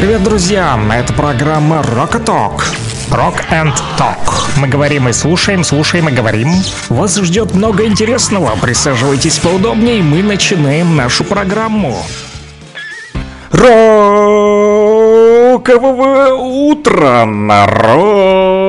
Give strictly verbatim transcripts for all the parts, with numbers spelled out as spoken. Привет, друзья! Это программа Rock and Talk. Rock and Talk. Мы говорим и слушаем, слушаем и говорим. Вас ждет много интересного. Присаживайтесь поудобнее, мы начинаем нашу программу. Роковое утро, народ!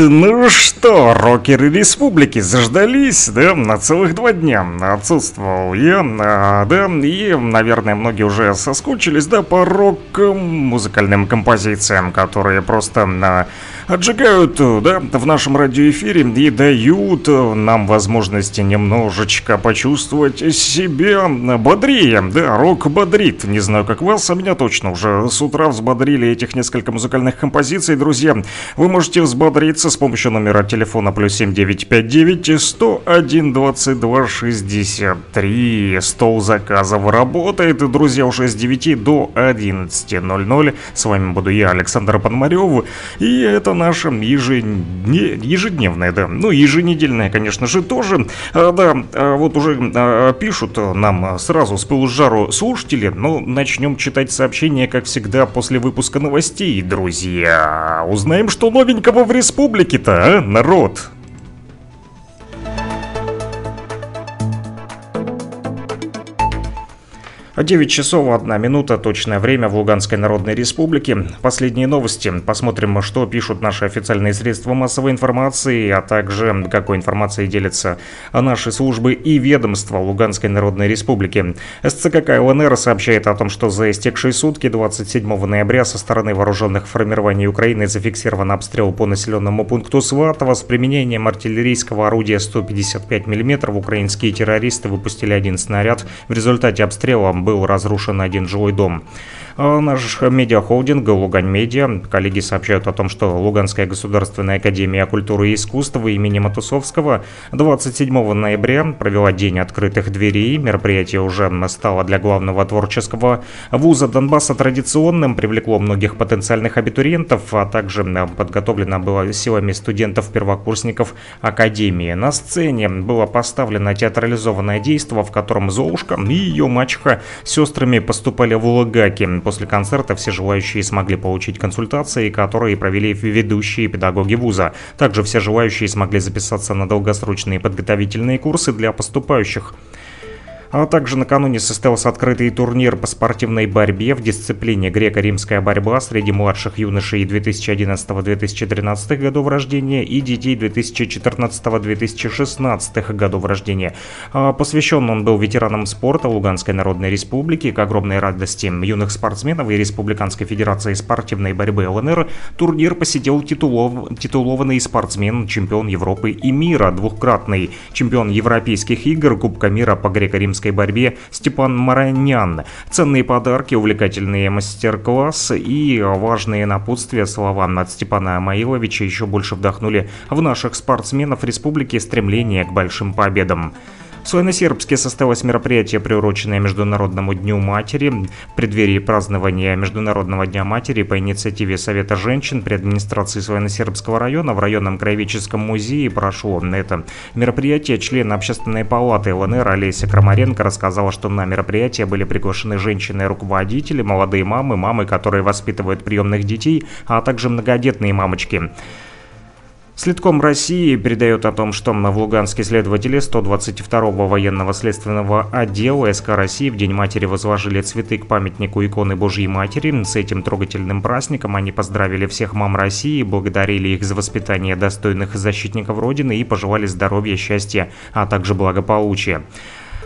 Ну что, рокеры республики заждались, да, на целых два дня отсутствовал я, да, и, наверное, многие уже соскучились, да, по рок-музыкальным композициям, которые просто отжигают, да, в нашем радиоэфире и дают нам возможности немножечко почувствовать себя бодрее, да, рок бодрит, не знаю, как вас, а меня точно уже с утра взбодрили этих несколько музыкальных композиций, друзья, вы можете взбодриться с помощью номера телефона плюс семь девять пять девять сто один двадцать два шестьдесят три, стол заказов работает, друзья, уже с девяти до одиннадцати ноль ноль, с вами буду я, Александр Пономарёв, и это нашем ежедне... ежедневное, да, ну еженедельное, конечно же, тоже, а, да, а, вот уже а, пишут нам сразу с пылу с жару слушатели, но начнем читать сообщения, как всегда, после выпуска новостей, друзья, узнаем, что новенького в республике-то, а, народ? девять часов одна минута, точное время в Луганской Народной Республике. Последние новости. Посмотрим, что пишут наши официальные средства массовой информации, а также какой информацией делятся наши службы и ведомства Луганской Народной Республики. СЦКК ЛНР сообщает о том, что за истекшие сутки, двадцать седьмого ноября, со стороны вооруженных формирований Украины зафиксирован обстрел по населенному пункту Сватово с применением артиллерийского орудия сто пятьдесят пять миллиметров. Украинские террористы выпустили один снаряд. В результате обстрела был разрушен один жилой дом. Наш медиахолдинг «Лугань Медиа». Коллеги сообщают о том, что Луганская государственная академия культуры и искусства имени Матусовского двадцать седьмого ноября провела день открытых дверей. Мероприятие уже стало для главного творческого вуза Донбасса традиционным, привлекло многих потенциальных абитуриентов, а также подготовлено было силами студентов-первокурсников академии. На сцене было поставлено театрализованное действо, в котором Золушка и ее мачеха сестрами поступали в Лугаки. После концерта все желающие смогли получить консультации, которые провели ведущие педагоги вуза. Также все желающие смогли записаться на долгосрочные подготовительные курсы для поступающих. А также накануне состоялся открытый турнир по спортивной борьбе в дисциплине греко-римская борьба среди младших юношей две тысячи одиннадцатого — две тысячи тринадцатого годов рождения и детей две тысячи четырнадцатого — две тысячи шестнадцатого годов рождения. А посвящен он был ветеранам спорта Луганской Народной Республики. К огромной радости юных спортсменов и Республиканской Федерации спортивной борьбы ЛНР турнир посетил титулов... титулованный спортсмен, чемпион Европы и мира, двукратный чемпион Европейских игр, Кубка мира по греко-римской борьбе Степан Маранян. Ценные подарки, увлекательные мастер-классы и важные напутствия словам от Степана Амаиловича еще больше вдохнули в наших спортсменов республики стремление к большим победам. В Славяносербске состоялось мероприятие, приуроченное Международному дню матери. В преддверии празднования Международного дня матери по инициативе Совета женщин при администрации Славяносербского района в районном краеведческом музее прошло это мероприятие. Член общественной палаты ЛНР Олеся Крамаренко рассказала, что на мероприятие были приглашены женщины-руководители, молодые мамы, мамы, которые воспитывают приемных детей, а также многодетные мамочки. Следком России передает о том, что в Луганске следователи сто двадцать второго военного следственного отдела СК России в День матери возложили цветы к памятнику иконы Божьей Матери. С этим трогательным праздником они поздравили всех мам России, благодарили их за воспитание достойных защитников Родины и пожелали здоровья, счастья, а также благополучия.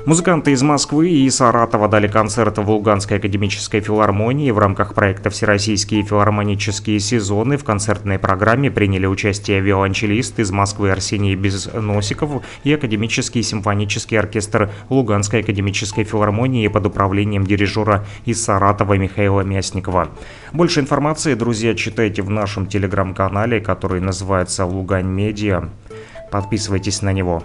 Музыканты из Москвы и Саратова дали концерт в Луганской академической филармонии в рамках проекта «Всероссийские филармонические сезоны». В концертной программе приняли участие виолончелист из Москвы Арсений Безносиков и академический симфонический оркестр Луганской академической филармонии под управлением дирижера из Саратова Михаила Мясникова. Больше информации, друзья, читайте в нашем телеграм-канале, который называется «Лугань Медиа». Подписывайтесь на него.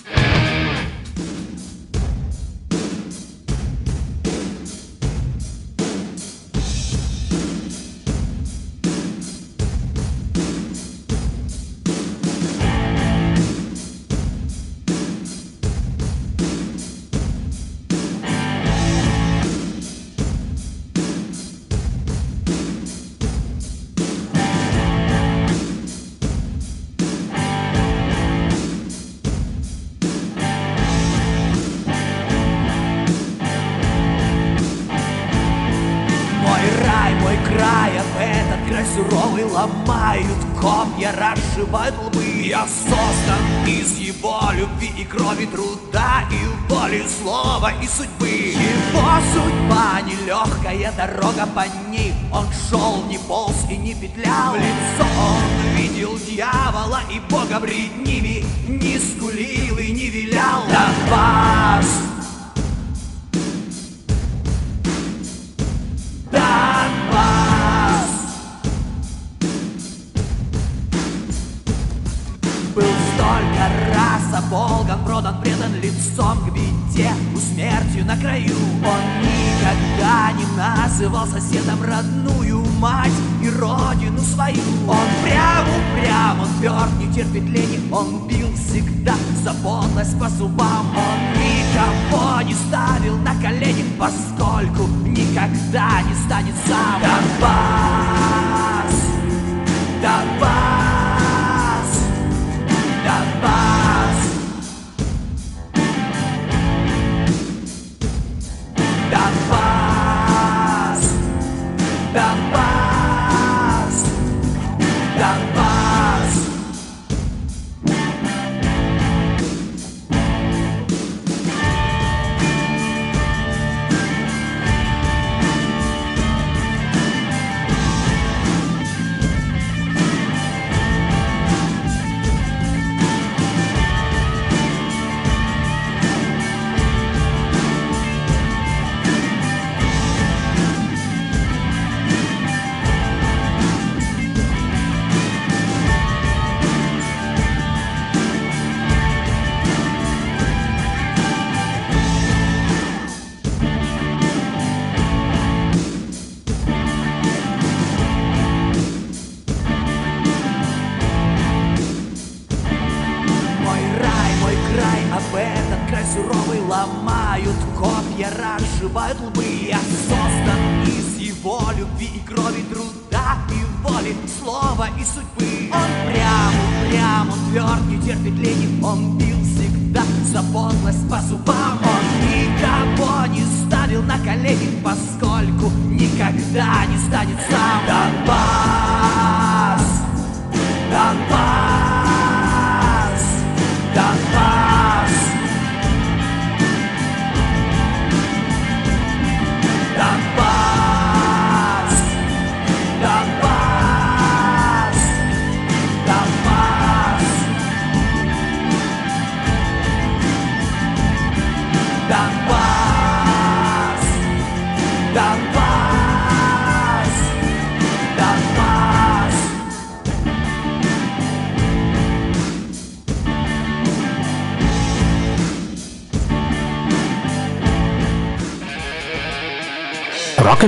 ломают копья, разжевают лбы. Я создан из его любви и крови, труда и воли, слова и судьбы. Его судьба нелегкая, дорога по ней. Он шел, не полз и не петлял. В лицо он видел дьявола и Бога пред ними, не скулил и не вилял. Донбасс, Донбасс, был столько раз оболган, продан, предан, лицом к беде, у смертью на краю. Он никогда не называл соседом родную мать и родину свою. Он прям упрям, он тверд, не терпит лени, он бил всегда за подлость по зубам. Он никого не ставил на колени, поскольку никогда не станет сам. Донбасс, Донбасс, Донбасс, Донбасс, Донбасс, Донбасс.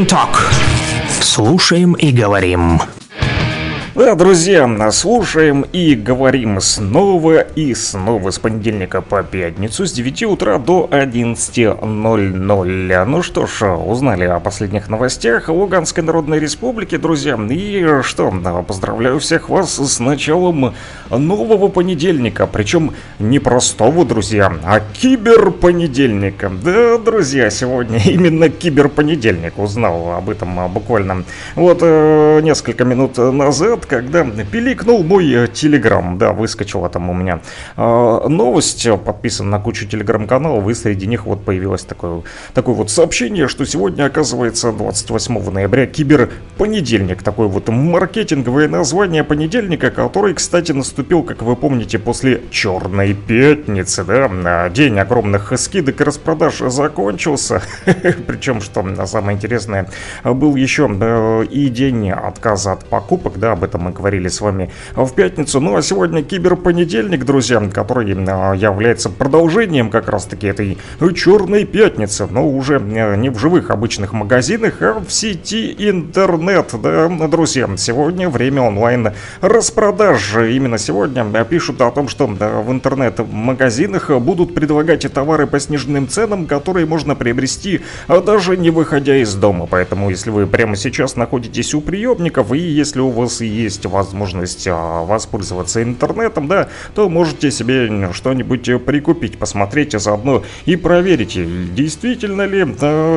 Talk. Слушаем и говорим. Да, друзья, слушаем и говорим снова и снова с понедельника по пятницу с девяти утра до одиннадцати ноль ноль. Ну что ж, узнали о последних новостях Луганской Народной Республики, друзья. И что, поздравляю всех вас с началом нового понедельника. Причем не простого, друзья, а киберпонедельника. Да, друзья, сегодня именно киберпонедельник, узнал об этом буквально вот несколько минут назад, когда пиликнул мой телеграм. Да, выскочила там у меня э, новость, подписан на кучу телеграм-каналов, и среди них вот появилось такое, такое вот сообщение, что сегодня, оказывается, двадцать восьмого ноября, киберпонедельник, такое вот маркетинговое название понедельника, который, кстати, наступил, как вы помните, после Черной Пятницы, да, день огромных скидок и распродаж закончился, причем, что самое интересное, был еще и день отказа от покупок, да, об этом мы говорили с вами в пятницу. Ну а сегодня киберпонедельник, друзья, который является продолжением как раз-таки этой Черной Пятницы, но уже не в живых обычных магазинах, а в сети интернет. Да, друзья, сегодня время онлайн-распродаж. Именно сегодня пишут о том, что в интернет-магазинах будут предлагать товары по сниженным ценам, которые можно приобрести даже не выходя из дома. Поэтому, если вы прямо сейчас находитесь у приемников и если у вас и есть возможность воспользоваться интернетом, да, то можете себе что-нибудь прикупить, посмотреть заодно и проверить, действительно ли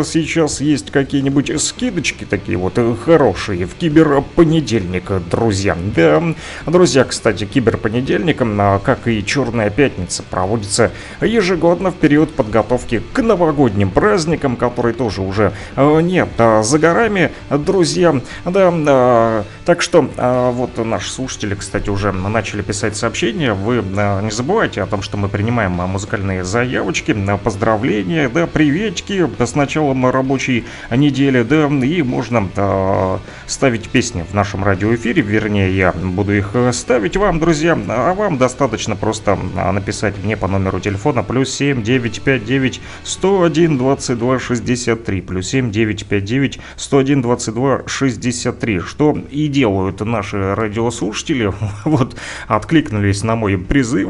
сейчас есть какие-нибудь скидочки такие вот хорошие в киберпонедельник, друзья. Да, друзья, кстати, киберпонедельник, как и Черная пятница, проводится ежегодно в период подготовки к новогодним праздникам, которые тоже уже нет за горами, друзья. Да, так что вот наши слушатели, кстати, уже начали писать сообщения. Вы не забывайте о том, что мы принимаем музыкальные заявочки, поздравления, да, приветики с началом рабочей недели, да, и можно да, ставить песни в нашем радиоэфире, вернее, я буду их ставить вам, друзья, а вам достаточно просто написать мне по номеру телефона плюс семь девятьсот пятьдесят девять сто один двадцать два шестьдесят три, плюс семь девятьсот пятьдесят девять сто один двадцать два шестьдесят три, что и делают наши радиослушатели, вот, откликнулись на мой призыв,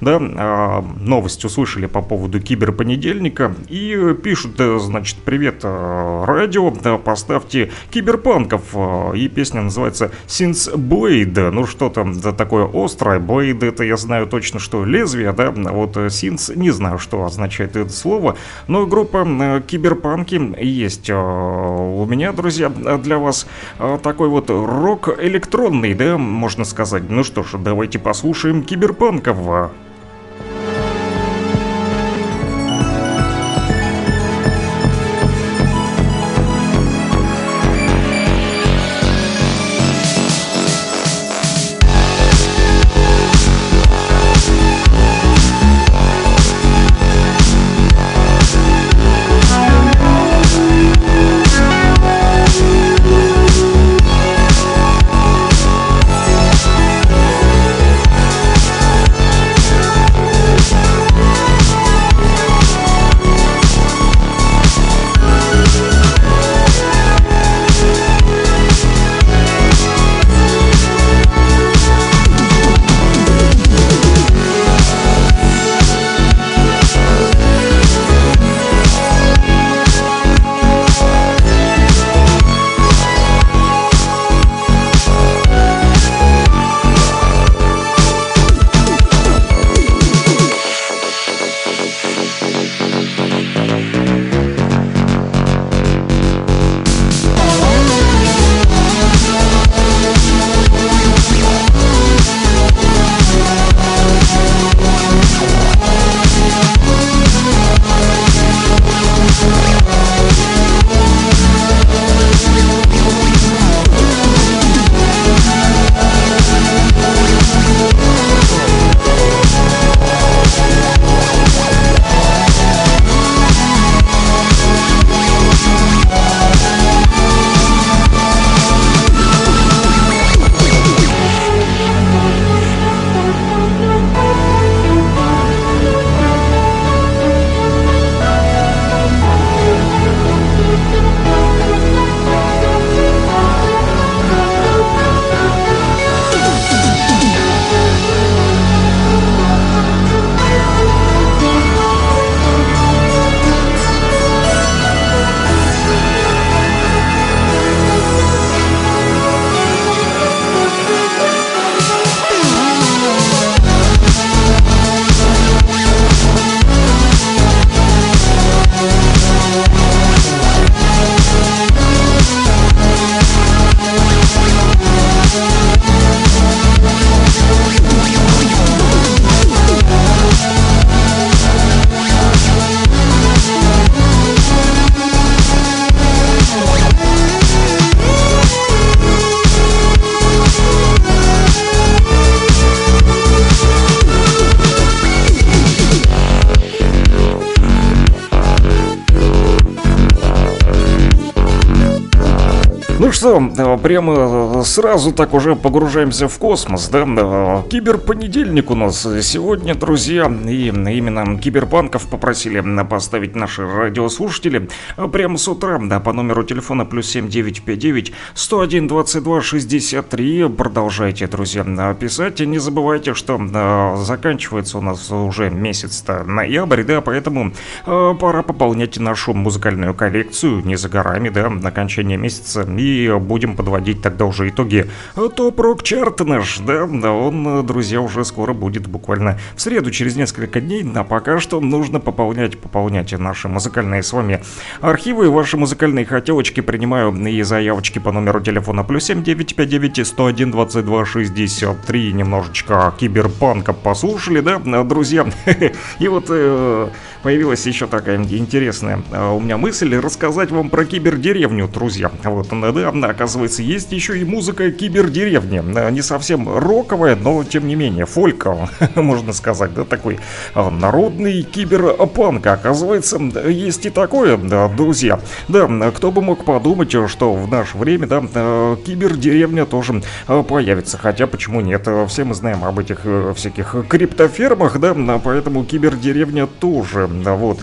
да, новость услышали по поводу киберпонедельника и пишут, значит, привет, радио, поставьте киберпанков, и песня называется Since Blade, ну что-то такое острое, Blade это я знаю точно, что лезвие, да, вот Since не знаю, что означает это слово, но группа киберпанки есть у меня, друзья, для вас такой вот рок электронный, да, можно сказать, ну что ж, давайте послушаем киберпанков. Прямо сразу так уже погружаемся в космос, да, киберпонедельник у нас сегодня, друзья, и именно киберпанков попросили поставить наши радиослушатели прямо с утра, да, по номеру телефона плюс семь девятьсот пятьдесят девять сто один двадцать два шестьдесят три, продолжайте, друзья, писать, и не забывайте, что заканчивается у нас уже месяц-то ноябрь, да, поэтому пора пополнять нашу музыкальную коллекцию, не за горами, да, окончание месяца, и и будем подводить тогда уже итоги топ-рок-чарт наш, да, он, друзья, уже скоро будет, буквально в среду, через несколько дней, а пока что нужно пополнять, пополнять наши музыкальные с вами архивы, ваши музыкальные хотелочки принимаю и заявочки по номеру телефона плюс семь девять пять девять сто один двадцать два шестьдесят три, немножечко киберпанка послушали, да, друзья, и вот появилась еще такая интересная у меня мысль рассказать вам про кибердеревню, друзья. Вот она, да, оказывается, есть еще и музыка кибердеревни. Не совсем роковая, но тем не менее, фолька, можно сказать, да, такой народный киберпанк. Оказывается, есть и такое, да, друзья. Да, кто бы мог подумать, что в наше время, да, кибердеревня тоже появится. Хотя, почему нет? Все мы знаем об этих всяких криптофермах, да, поэтому кибердеревня тоже, да, вот,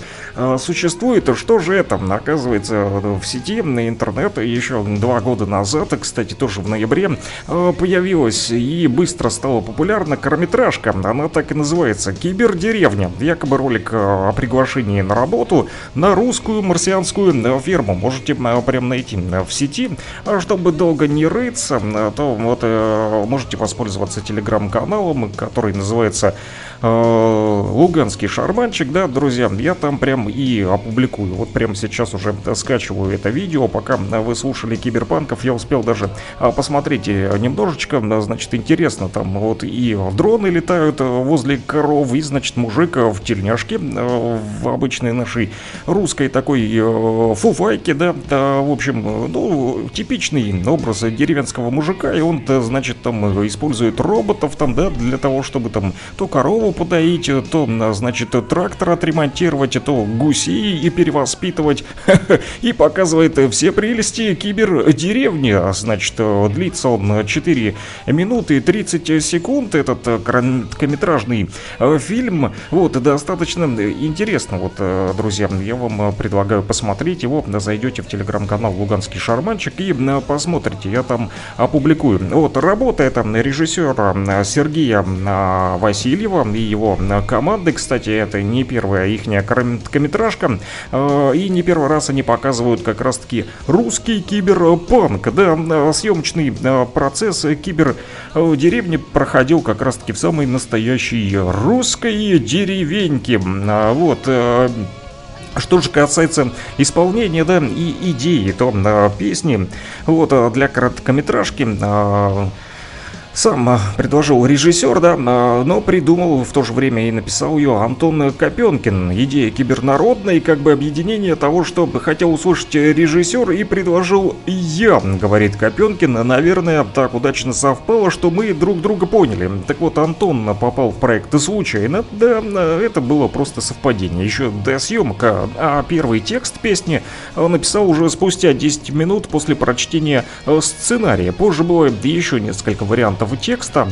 существует. Что же это? Оказывается, в сети, на интернет еще два года назад, кстати, тоже в ноябре, появилась и быстро стала популярна короткометражка. Она так и называется — «Кибердеревня». Якобы ролик о приглашении на работу на русскую марсианскую ферму. Можете прям найти в сети. А чтобы долго не рыться, то вот можете воспользоваться телеграм-каналом, который называется «Луганский шарманчик», да, друзья. Я там прям и опубликую. Вот прямо сейчас уже скачиваю это видео. Пока вы слушали киберпанков, я успел даже посмотреть немножечко. Значит, интересно, там вот и дроны летают возле коров, и, значит, мужик в тельняшке, в обычной нашей русской такой фуфайке, да, в общем, ну, типичный образ деревенского мужика, и он, значит, там использует роботов, там, да, для того, чтобы там то корову подоить, то, значит, трактор отремонтировать, то гусей и перевоспитывать, и показывает все прелести кибердеревни. Значит, длится он четыре минуты тридцать секунд, этот короткометражный фильм. Вот, достаточно интересно, вот, друзья, я вам предлагаю посмотреть его, зайдете в телеграм-канал «Луганский шарманчик» и посмотрите, я там опубликую. Вот, работа это режиссера Сергея Васильева и его команды, кстати, это не первая их короткометражка, и не первый раз они показывают как раз-таки русский киберпанк, да, съемочный процесс кибердеревни проходил как раз-таки в самой настоящей русской деревеньке, вот. Что же касается исполнения, да, и идеи, то песни, вот, для короткометражки сам предложил режиссер, да, но придумал в то же время и написал ее Антон Копенкин. Идея кибернародная, как бы объединение того, что хотел услышать режиссер, и предложил я, говорит Копенкин. Наверное, так удачно совпало, что мы друг друга поняли. Так вот, Антон попал в проект случайно, да, это было просто совпадение. Еще до съемок, а первый текст песни написал уже спустя десять минут после прочтения сценария. Позже было еще несколько вариантов текста,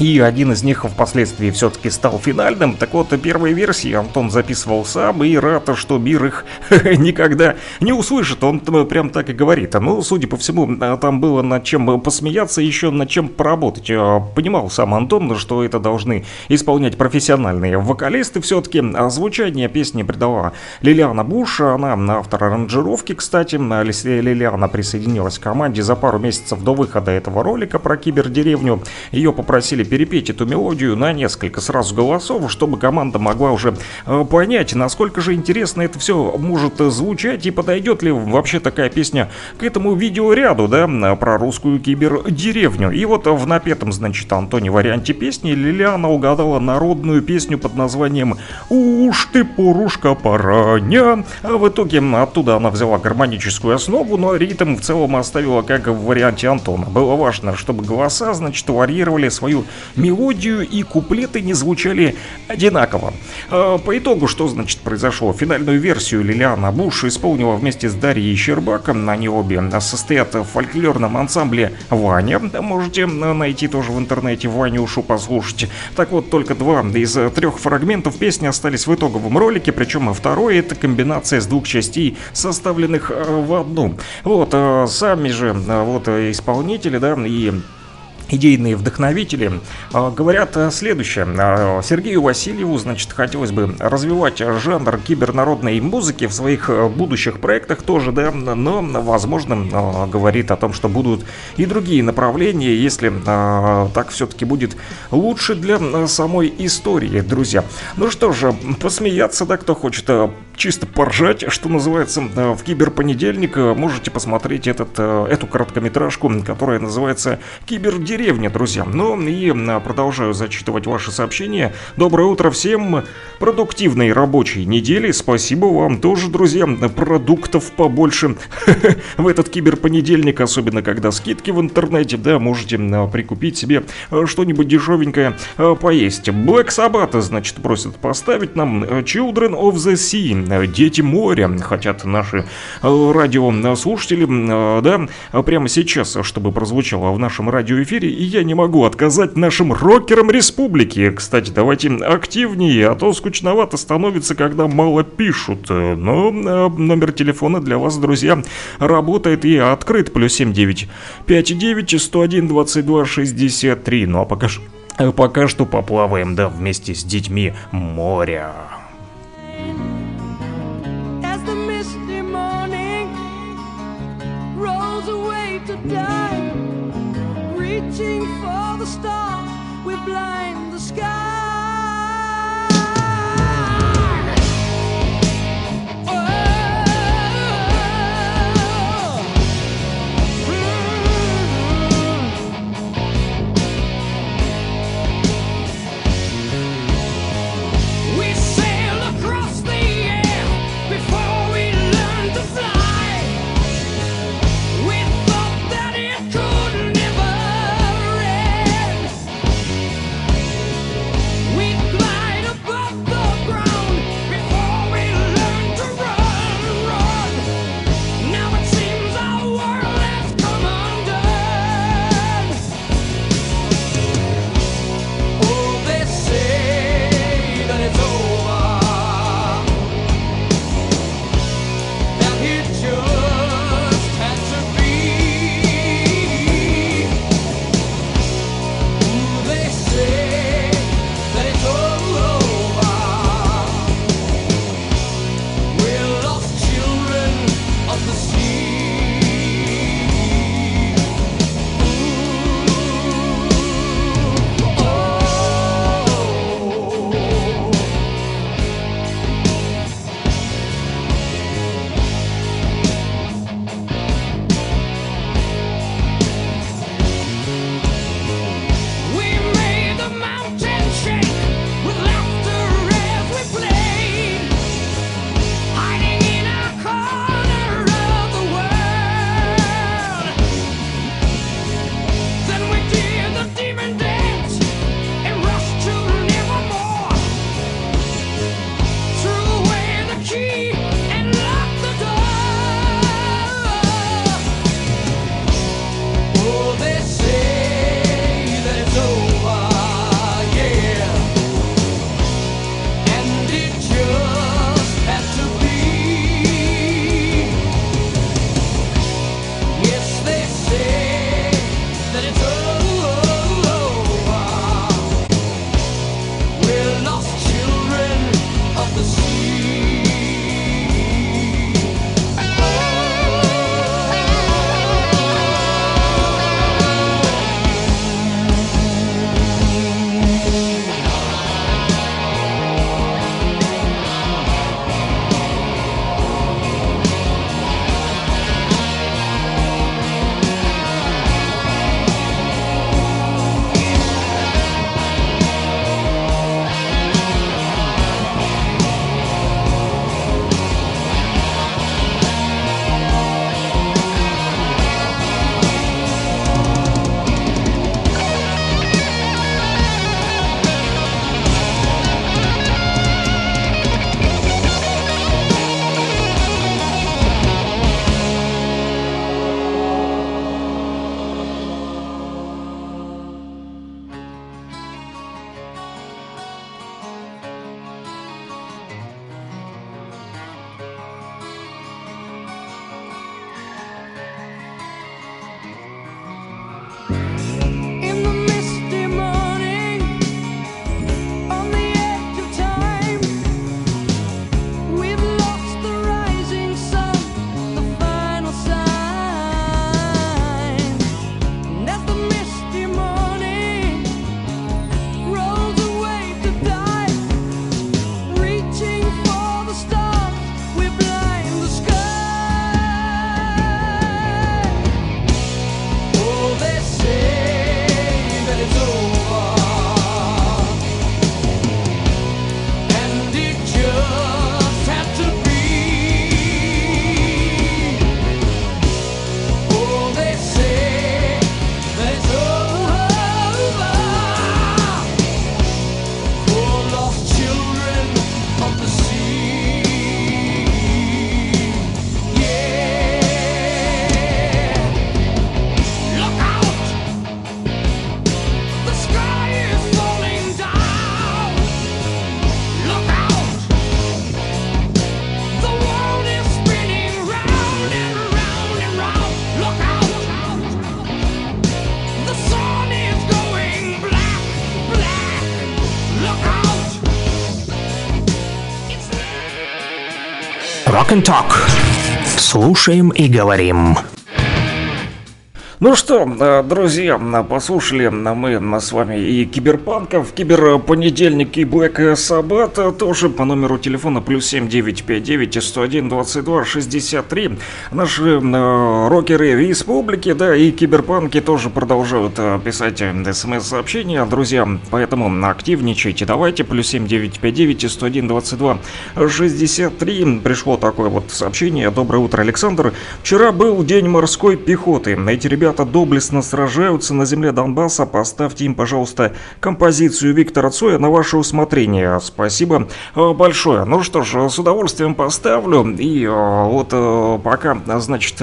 и один из них впоследствии все-таки стал финальным. Так вот, первые версии Антон записывал сам и рад, что мир их никогда не услышит. Он прям так и говорит. Ну, судя по всему, там было над чем посмеяться, еще над чем поработать. Понимал сам Антон, что это должны исполнять профессиональные вокалисты все-таки. Звучание песни придала Лилиана Буш. Она автор аранжировки, кстати. Лилиана присоединилась к команде за пару месяцев до выхода этого ролика про кибердеревню. Ее попросили перепеть эту мелодию на несколько сразу голосов, чтобы команда могла уже понять, насколько же интересно это все может звучать и подойдет ли вообще такая песня к этому видеоряду, да, про русскую кибердеревню. И вот в напетом, значит, Антоне варианте песни Лилиана угадала народную песню под названием «Уж ты, порушка, параня». А в итоге оттуда она взяла гармоническую основу, но ритм в целом оставила как в варианте Антона. Было важно, чтобы голоса, значит, варьировали свою мелодию и куплеты не звучали одинаково. По итогу, что, значит, произошло? Финальную версию Лилиана Буш исполнила вместе с Дарьей Щербаком. Они обе состоят в фольклорном ансамбле «Ваня». Можете найти тоже в интернете «Ванюшу», послушать. Так вот, только два из трех фрагментов песни остались в итоговом ролике, причем второй — это комбинация с двух частей, составленных в одну. Вот, сами же вот исполнители, да, и идейные вдохновители говорят следующее. Сергею Васильеву, значит, хотелось бы развивать жанр кибернародной музыки в своих будущих проектах тоже, да, но, возможно, говорит о том, что будут и другие направления, если так все-таки будет лучше для самой истории, друзья. Ну что же, посмеяться, да, кто хочет, чисто поржать, что называется, в киберпонедельник можете посмотреть этот, эту короткометражку, которая называется «Кибердиректор». Деревня, друзья. Ну и продолжаю зачитывать ваши сообщения. Доброе утро всем. Продуктивной рабочей недели. Спасибо вам тоже, друзья. Продуктов побольше в этот киберпонедельник, особенно когда скидки в интернете. Да, можете прикупить себе что-нибудь дешевенькое поесть. Black Sabbath, значит, просят поставить нам Children of the Sea. Дети моря. Хотят наши радиослушатели, да, прямо сейчас, чтобы прозвучало в нашем радиоэфире. И я не могу отказать нашим рокерам республики. Кстати, давайте активнее, а то скучновато становится, когда мало пишут. Но номер телефона для вас, друзья, работает и открыт. Плюс семь девять пять девять сто один двадцать два шестьдесят три. Ну а пока, пока что поплаваем, да, вместе с детьми моря. Reaching for the stars, we blind the sky. Rock and Talk. Слушаем и говорим. Ну что, друзья, послушали мы с вами и киберпанков, киберпонедельник и Black Sabbath, тоже по номеру телефона плюс семь девять пять девять сто один двадцать два шестьдесят три. Наши рокеры республики, да, и киберпанки тоже продолжают писать смс-сообщения, друзья, поэтому активничайте, давайте, плюс семь девять пять девять сто один двадцать два шестьдесят три. Пришло такое вот сообщение. Доброе утро, Александр. Вчера был день морской пехоты. Эти ребята доблестно сражаются на земле Донбасса. Поставьте им, пожалуйста, композицию Виктора Цоя на ваше усмотрение. Спасибо большое. Ну что ж, с удовольствием поставлю. И вот пока, значит...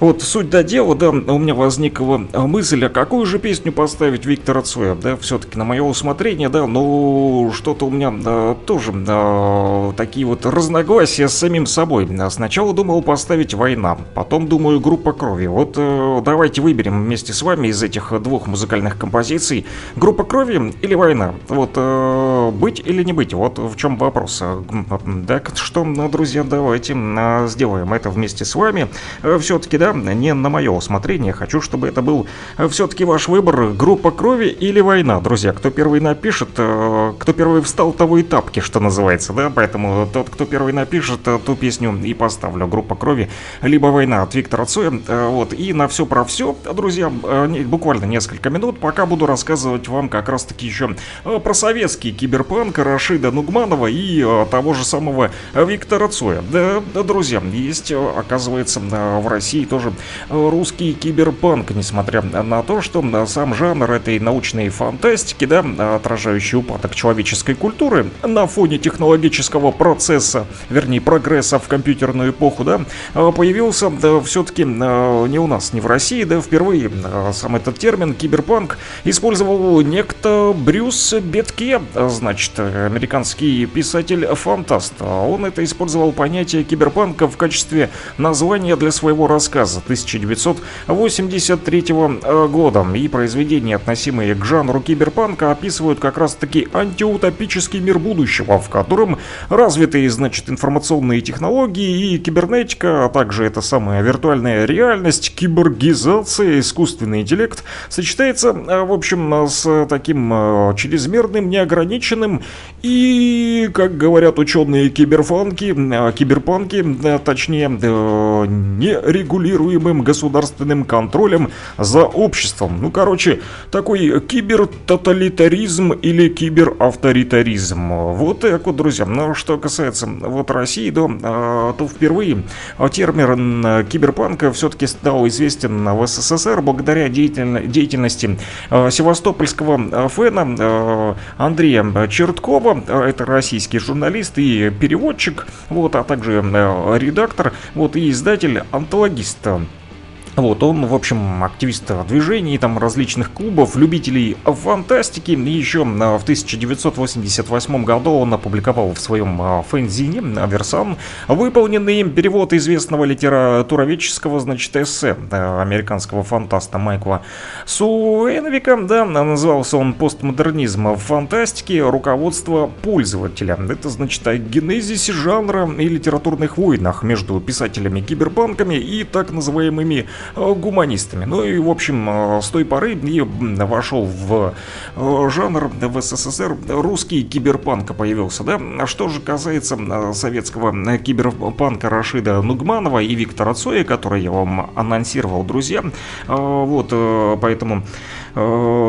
Вот, суть до дела, да, у меня возникла мысль, а какую же песню поставить Виктора Цоя, да, все-таки на мое усмотрение, да, но что-то у меня а, тоже а, такие вот разногласия с самим собой. Сначала думал поставить «Война», потом думаю «Группа Крови». Вот а, давайте выберем вместе с вами из этих двух музыкальных композиций «Группа Крови» или «Война». Вот а, быть или не быть, вот в чем вопрос. Так что, друзья, давайте сделаем это вместе с вами. Все-таки, да, не на мое усмотрение. Хочу, чтобы это был все-таки ваш выбор. Группа Крови или «Война», друзья. Кто первый напишет, кто первый встал, того и тапки, что называется, да. Поэтому тот, кто первый напишет, ту песню и поставлю. Группа Крови либо «Война» от Виктора Цоя. Вот. И на все про все, друзья, буквально несколько минут, пока буду рассказывать вам как раз таки еще про советский киберпанк Рашида Нугманова и того же самого Виктора Цоя. Да, да, друзья, есть, оказывается, в России тоже русский киберпанк, несмотря на то, что сам жанр этой научной фантастики, да, отражающий упадок человеческой культуры на фоне технологического процесса, вернее, прогресса в компьютерную эпоху, да, появился, да, все-таки не у нас, не в России, да, впервые сам этот термин киберпанк использовал некто Брюс Бетке, значит, американский писатель-фантаст. Он это использовал понятие киберпанка в качестве названия для своего рассказа тысяча девятьсот восемьдесят третьего года, и произведения, относимые к жанру киберпанка, описывают как раз-таки антиутопический мир будущего, в котором развитые, значит, информационные технологии и кибернетика, а также эта самая виртуальная реальность, киборгизация, искусственный интеллект сочетается, в общем, с таким чрезмерным, неограниченным и, как говорят ученые киберфанки, киберпанки, точнее, нерегулированным государственным контролем за обществом. Ну, короче, такой кибертоталитаризм или киберавторитаризм. Вот так вот, друзья. Но что касается вот России, да, то впервые термин киберпанка все-таки стал известен в СССР благодаря деятельности севастопольского фэна Андрея Черткова. Это российский журналист и переводчик, вот, а также редактор, вот, и издатель, антологист. Вот, он, в общем, активист движений, там, различных клубов, любителей фантастики. Еще в тысяча девятьсот восемьдесят восьмом году он опубликовал в своем фэнзине «Версан» выполненный им перевод известного литературоведческого, значит, эссе американского фантаста Майкла Суэновика. Да, назывался он «Постмодернизм в фантастике. Руководство пользователя». Это, значит, о генезисе жанра и литературных войнах между писателями-киберпанками и так называемыми гуманистами. Ну и, в общем, с той поры и вошел в жанр в СССР русский киберпанк появился, да. Что же касается советского киберпанка Рашида Нугманова и Виктора Цоя, который я вам анонсировал, друзья, вот, поэтому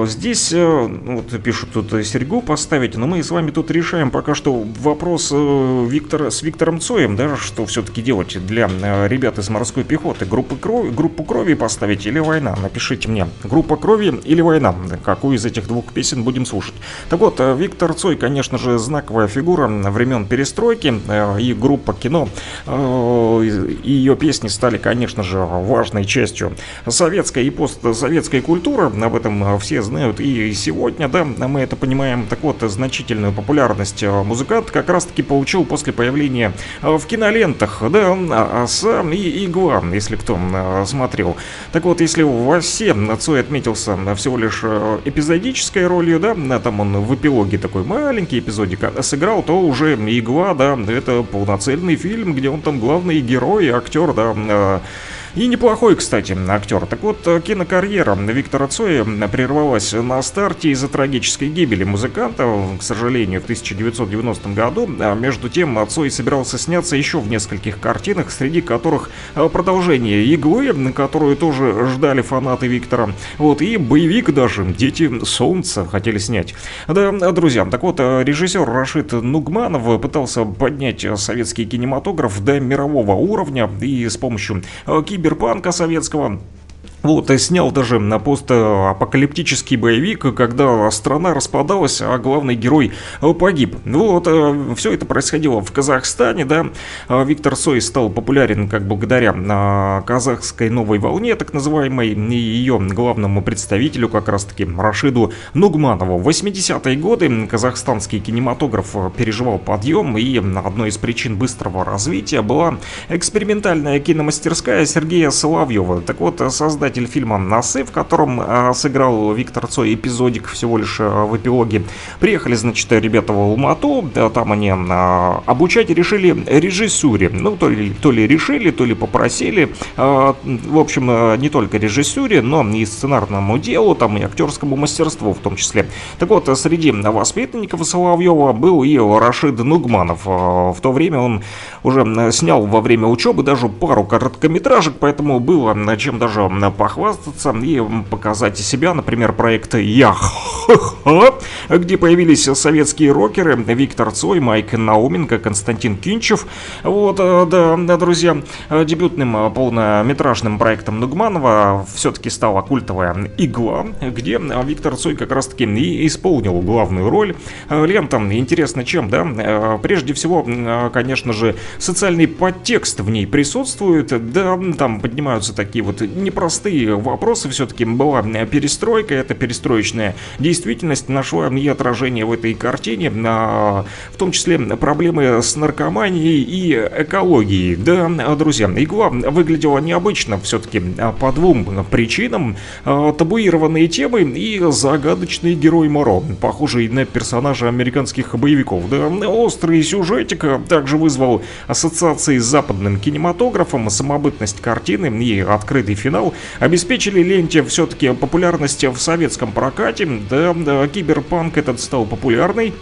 здесь, вот, пишут тут Серегу поставить, но мы с вами тут решаем пока что вопрос Виктора, с Виктором Цоем, да, что все-таки делать для ребят из морской пехоты, группы крови, группу крови поставить или «Война». Напишите мне, группа крови или «Война», какую из этих двух песен будем слушать. Так вот, Виктор Цой, конечно же, знаковая фигура времен перестройки, и группа «Кино», и ее песни стали, конечно же, важной частью советской и постсоветской культуры. Об этом этом все знают и сегодня, да, мы это понимаем. Так вот, значительную популярность музыкант как раз-таки получил после появления в кинолентах, да, «Оса» и «Игла», если кто смотрел. Так вот, если в «Осе» Цой отметился всего лишь эпизодической ролью, да, там он в эпилоге такой маленький эпизодик сыграл, то уже «Игла», да, это полноценный фильм, где он там главный герой, актер, да, и неплохой, кстати, актер. Так вот, кинокарьера Виктора Цоя прервалась на старте из-за трагической гибели музыканта, к сожалению, в тысяча девятьсот девяностом году. Между тем, Цой собирался сняться еще в нескольких картинах, среди которых продолжение «Иглы», которую тоже ждали фанаты Виктора, вот, и боевик даже «Дети солнца» хотели снять. Да, друзья, так вот, режиссер Рашид Нугманов пытался поднять советский кинематограф до мирового уровня и с помощью киберпанка советского. Вот, и снял даже на постапокалиптический боевик, когда страна распадалась, а главный герой погиб. Вот, все это происходило в Казахстане, да. Виктор Цой стал популярен как благодаря казахской новой волне, так называемой, и ее главному представителю, как раз-таки Рашиду Нугманову. В восьмидесятые годы казахстанский кинематограф переживал подъем, и одной из причин быстрого развития была экспериментальная киномастерская Сергея Соловьева. Так вот, создать фильма «Носы», в котором а, сыграл Виктор Цой эпизодик всего лишь а, в эпилоге. Приехали, значит, ребята в Алмату, да, там они а, обучать решили режиссуре. Ну, то ли, то ли решили, то ли попросили. А, в общем, а, не только режиссуре, но и сценарному делу, там и актерскому мастерству в том числе. Так вот, среди воспитанников Соловьева был и Рашид Нугманов. А, в то время он уже снял во время учебы даже пару короткометражек, поэтому было чем даже похвастаться и показать себя. Например, проект «Я», где появились советские рокеры Виктор Цой, Майк Науменко, Константин Кинчев. Вот, да, да, друзья, дебютным полнометражным проектом Нугманова все-таки стала культовая «Игла», где Виктор Цой как раз-таки и исполнил главную роль. Лента интересно чем, да? Прежде всего, конечно же, социальный подтекст в ней присутствует, да, там поднимаются такие вот непростые вопросы. Все-таки была перестройка, эта перестроечная действительность нашла и отражение в этой картине, в том числе проблемы с наркоманией и экологией. Да, друзья, «Игла» выглядела необычно все-таки по двум причинам: табуированные темы и загадочный герой Моро, похожий на персонажа американских боевиков. Да, острый сюжетик также вызвал ассоциации с западным кинематографом, самобытность картины и открытый финал обеспечили ленте все-таки популярность в советском прокате. Да, да, киберпанк этот стал популярный.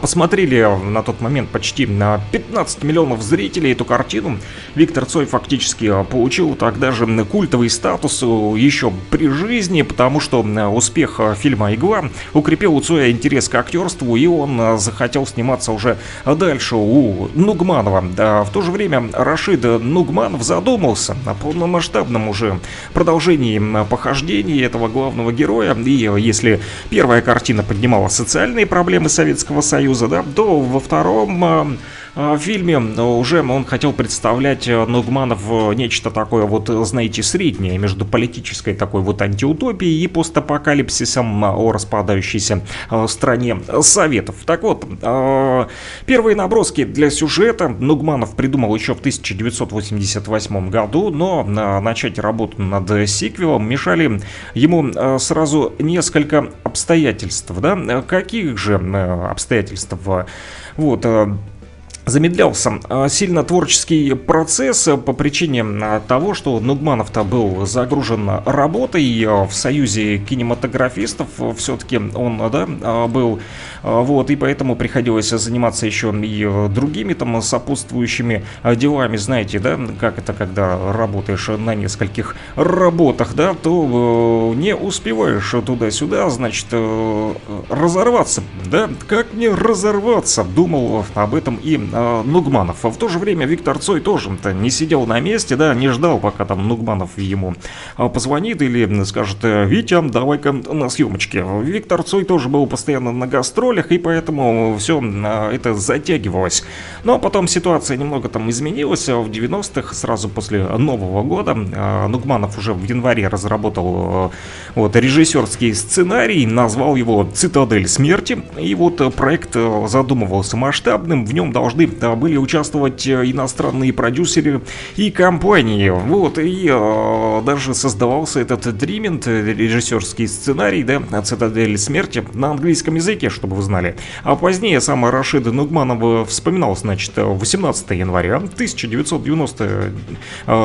Посмотрели на тот момент почти на пятнадцать миллионов зрителей эту картину. Виктор Цой фактически получил тогда же культовый статус еще при жизни, потому что успех фильма «Игла» укрепил у Цоя интерес к актерству, и он захотел сниматься уже дальше у Нугманова. Да, в то же время Рашид Нугманов задумался о полномасштабном уже продолжении похождений этого главного героя. И если первая картина поднимала социальные проблемы советского Союза, да, до во втором э, фильме уже он хотел представлять э, Нугманов э, нечто такое, вот, знаете, среднее между политической такой вот антиутопией и постапокалипсисом о распадающейся э, стране Советов. Так вот, э, первые наброски для сюжета Нугманов придумал еще в тысяча девятьсот восемьдесят восьмом году, но э, начать работу над сиквелом мешали ему э, сразу несколько обстоятельств, да, каких же э, обстоятельств? Обстоятельства. Вот. Замедлялся сильно творческий процесс по причине того, что Нугманов-то был загружен работой в союзе кинематографистов, все-таки он, да, был, вот, и поэтому приходилось заниматься еще и другими там сопутствующими делами, знаете, да, как это, когда работаешь на нескольких работах, да, то не успеваешь туда-сюда, значит, разорваться, да, как мне разорваться, думал об этом и э, Нугманов. А в то же время Виктор Цой тоже-то не сидел на месте, да, не ждал, пока там Нугманов ему позвонит или скажет: Витя, давай-ка на съемочке. Виктор Цой тоже был постоянно на гастролях, и поэтому все это затягивалось. Но потом ситуация немного там изменилась. В девяностых, сразу после Нового года, Нугманов уже в январе разработал вот режиссерский сценарий, назвал его «Цитадель смерти». И вот проект задумывался масштабным, в нем должны были участвовать иностранные продюсеры и компании. Вот, и э, даже создавался этот дримент, режиссерский сценарий, да, «Цитадель смерти», на английском языке, чтобы вы знали. А позднее сам Рашид Нугманов вспоминал, значит, восемнадцатого января тысяча девятьсот девяностого,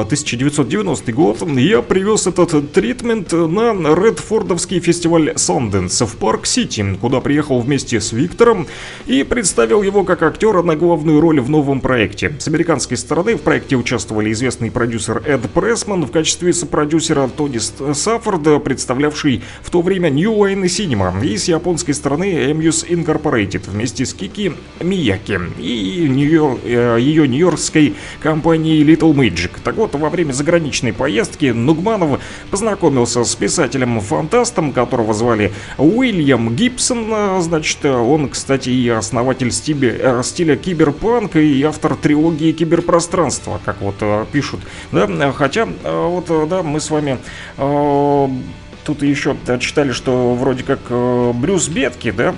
тысяча девятьсот девяностый год я привез этот тритмент на Редфордовский фестиваль Санденс в Парк-Сити, куда приехал вместе с Виктором и представил его как актера на главную роль в новом проекте. С американской стороны в проекте участвовали известный продюсер Эд Прессман в качестве сопродюсера, Тони Саффорд, представлявший в то время New Line Cinema, и с японской стороны Amuse Incorporated вместе с Кики Мияки и Нью-Йорк, ее нью-йоркской компании Little Magic. Так вот, во время заграничной поездки Нугманов познакомился с писателем-фантастом, которого звали Уильям Гибсон. Значит, он, кстати, и основатель стиля, стиля киберпанк и автор трилогии «Киберпространство», как вот пишут. Да? Хотя, вот, да, мы с вами... Тут еще читали, что вроде как Брюс Бетки, да,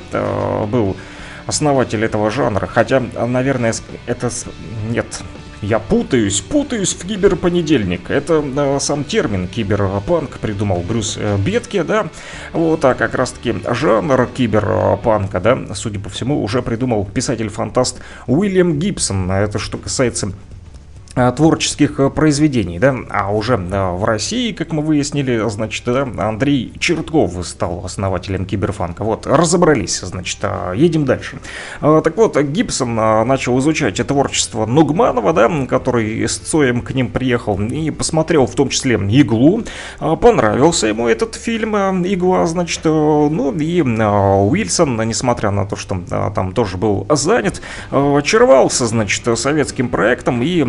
был основатель этого жанра. Хотя, наверное, это... Нет... Я путаюсь, путаюсь в киберпонедельник. Это э, сам термин киберпанк придумал Брюс э, Бетке, да. Вот, а как раз-таки жанр киберпанка, да, судя по всему, уже придумал писатель-фантаст Уильям Гибсон. Это что касается творческих произведений, да, а уже да, в России, как мы выяснили, значит, да, Андрей Чертков стал основателем киберфанка. Вот, разобрались, значит, едем дальше. Так вот, Гибсон начал изучать творчество Нугманова, да, который с Цоем к ним приехал, и посмотрел в том числе «Иглу». Понравился ему этот фильм «Игла», значит, ну и Уильсон, несмотря на то, что там тоже был занят, очаровался, значит, советским проектом и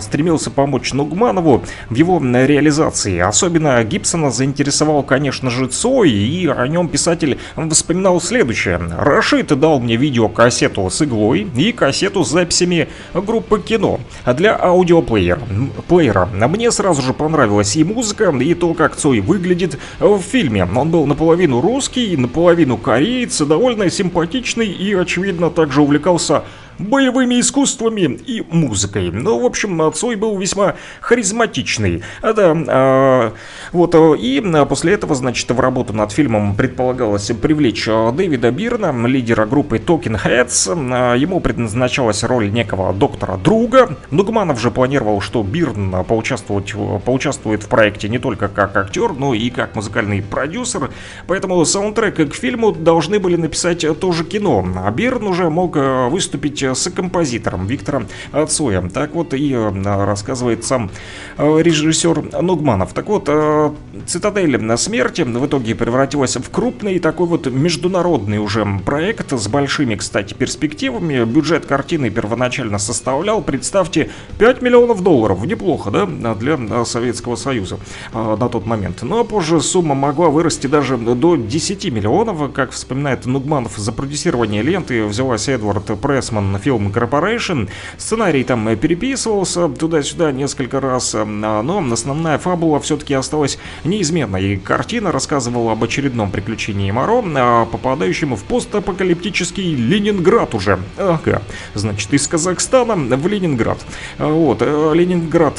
стремился помочь Нугманову в его реализации. Особенно Гибсона заинтересовал, конечно же, Цой, и о нем писатель вспоминал следующее. «Рашид дал мне видеокассету с «Иглой» и кассету с записями группы «Кино» для аудиоплеера. Мне сразу же понравилась и музыка, и то, как Цой выглядит в фильме. Он был наполовину русский, наполовину кореец, довольно симпатичный и, очевидно, также увлекался боевыми искусствами и музыкой». Ну, в общем, Цой был весьма харизматичный. А, да, а, вот, и после этого, значит, в работу над фильмом предполагалось привлечь Дэвида Бирна, лидера группы Talking Heads. Ему предназначалась роль некого доктора-друга. Нугманов же планировал, что Бирн поучаствовать, поучаствует в проекте не только как актер, но и как музыкальный продюсер. Поэтому саундтрек к фильму должны были написать тоже «Кино». А Бирн уже мог выступить с композитором Виктором Цоем. Так вот и рассказывает сам режиссер Нугманов. Так вот, «Цитадель на смерти» в итоге превратилась в крупный такой вот международный уже проект с большими, кстати, перспективами. Бюджет картины первоначально составлял, представьте, пять миллионов долларов. Неплохо, да, для Советского Союза на тот момент. Но позже сумма могла вырасти даже до десяти миллионов. Как вспоминает Нугманов, за продюсирование ленты взялась Эдвард Прессман на Film Corporation. Сценарий там переписывался туда-сюда несколько раз, но основная фабула все-таки осталась неизменной. Картина рассказывала об очередном приключении Моро, попадающем в постапокалиптический Ленинград уже. Ага, значит, из Казахстана в Ленинград. Вот, Ленинград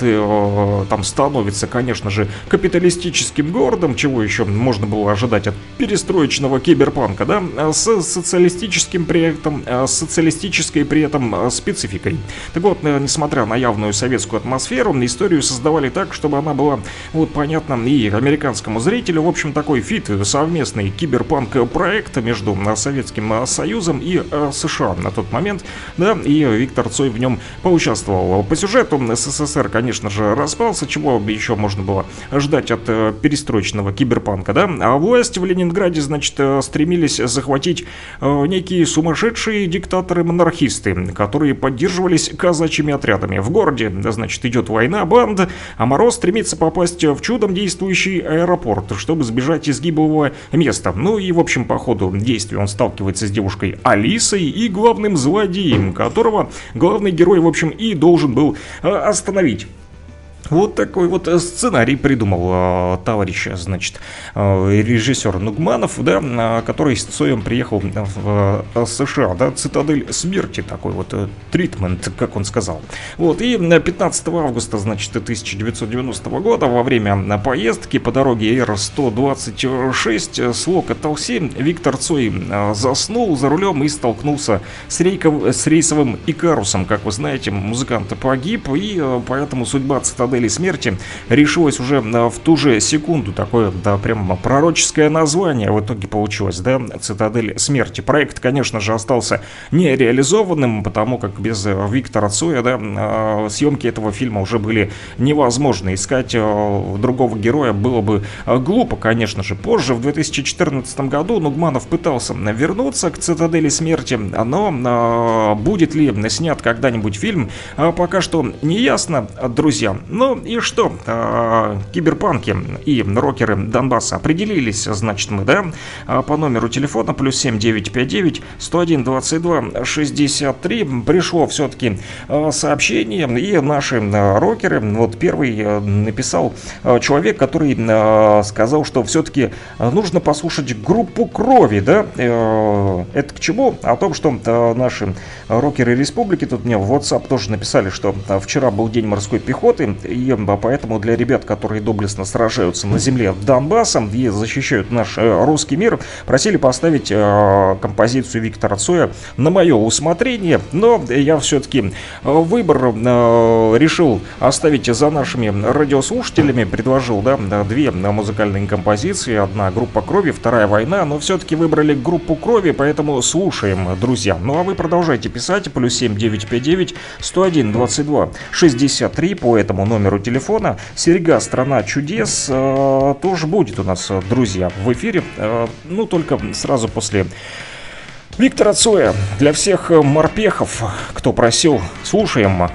там становится, конечно же, капиталистическим городом, чего еще можно было ожидать от перестроечного киберпанка, да, с социалистическим проектом, с социалистическим при этом спецификой. Так вот, несмотря на явную советскую атмосферу, историю создавали так, чтобы она была вот понятна и американскому зрителю. В общем, такой фит, совместный киберпанк-проект между Советским Союзом и США на тот момент, да, и Виктор Цой в нем поучаствовал. По сюжету СССР, конечно же, распался, чего еще можно было ждать от перестроечного киберпанка, да, а власть в Ленинграде, значит, стремились захватить некие сумасшедшие диктаторы-монархисты, террористы, которые поддерживались казачьими отрядами. В городе, значит, идет война банд, а Мороз стремится попасть в чудом действующий аэропорт, чтобы сбежать из гиблого места. Ну и, в общем, по ходу действия он сталкивается с девушкой Алисой и главным злодеем, которого главный герой, в общем, и должен был остановить. Вот такой вот сценарий придумал э, товарищ, значит, э, режиссер Нугманов, да, э, который с Цоем приехал в э, США, да, цитадель смерти, такой вот тритмент, э, как он сказал. Вот, и пятнадцатого августа, значит, тысяча девятьсот девяностого года во время поездки по дороге Р сто двадцать шесть с Локотал семь Виктор Цой э, заснул за рулем и столкнулся с, рейков, с рейсовым Икарусом. Как вы знаете, музыкант погиб, и э, поэтому судьба цитадель или смерти решилось уже в ту же секунду. Такое, да, прям пророческое название в итоге получилось, да, «Цитадель смерти». Проект, конечно же, остался нереализованным, потому как без Виктора Цоя, да, съемки этого фильма уже были невозможны. Искать другого героя было бы глупо, конечно же. Позже, в две тысячи четырнадцатом году, Нугманов пытался вернуться к «Цитадели смерти», но будет ли снят когда-нибудь фильм, пока что не ясно, друзья. Ну и что, киберпанки и рокеры Донбасса определились, значит, мы, да, по номеру телефона плюс семь девятьсот пятьдесят девять сто один двадцать два шестьдесят три пришло все-таки сообщение, и наши рокеры, вот первый написал человек, который сказал, что все-таки нужно послушать группу Крови, да, это к чему? О том, что наши рокеры республики, тут мне в WhatsApp тоже написали, что вчера был день морской пехоты, и поэтому для ребят, которые доблестно сражаются на земле Донбасса и защищают наш э, русский мир, просили поставить э, композицию Виктора Цоя на мое усмотрение. Но я все-таки выбор э, решил оставить за нашими радиослушателями. Предложил, да, две музыкальные композиции. Одна — группа Крови, вторая — Война. Но все-таки выбрали группу Крови, поэтому слушаем, друзья. Ну а вы продолжайте писать. плюс семь девятьсот пятьдесят девять сто один двадцать два шестьдесят три по этому номеру телефона. «Серега, страна чудес» э, тоже будет у нас, друзья, в эфире, э, ну только сразу после Виктора Цоя. Для всех морпехов, кто просил, слушаем.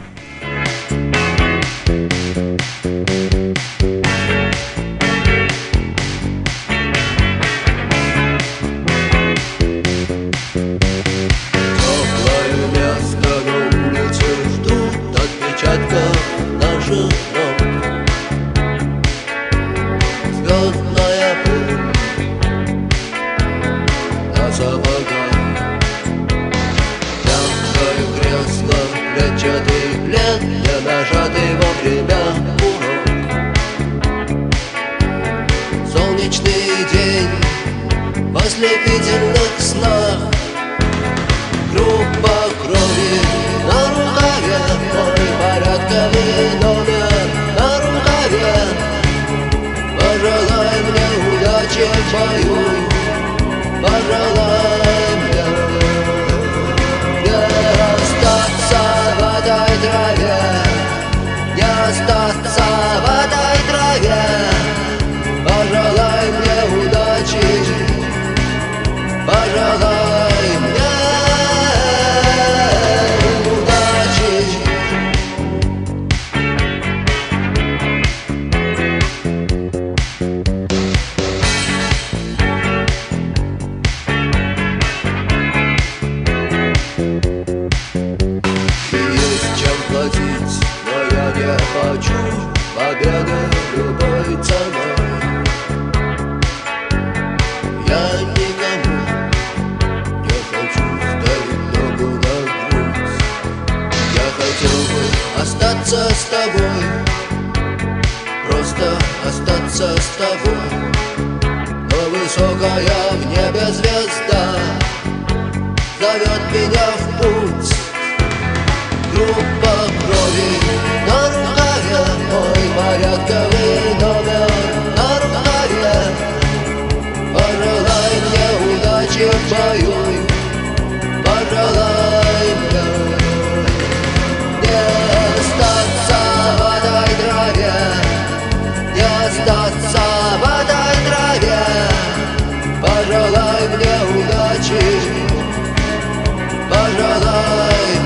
Пожалуй,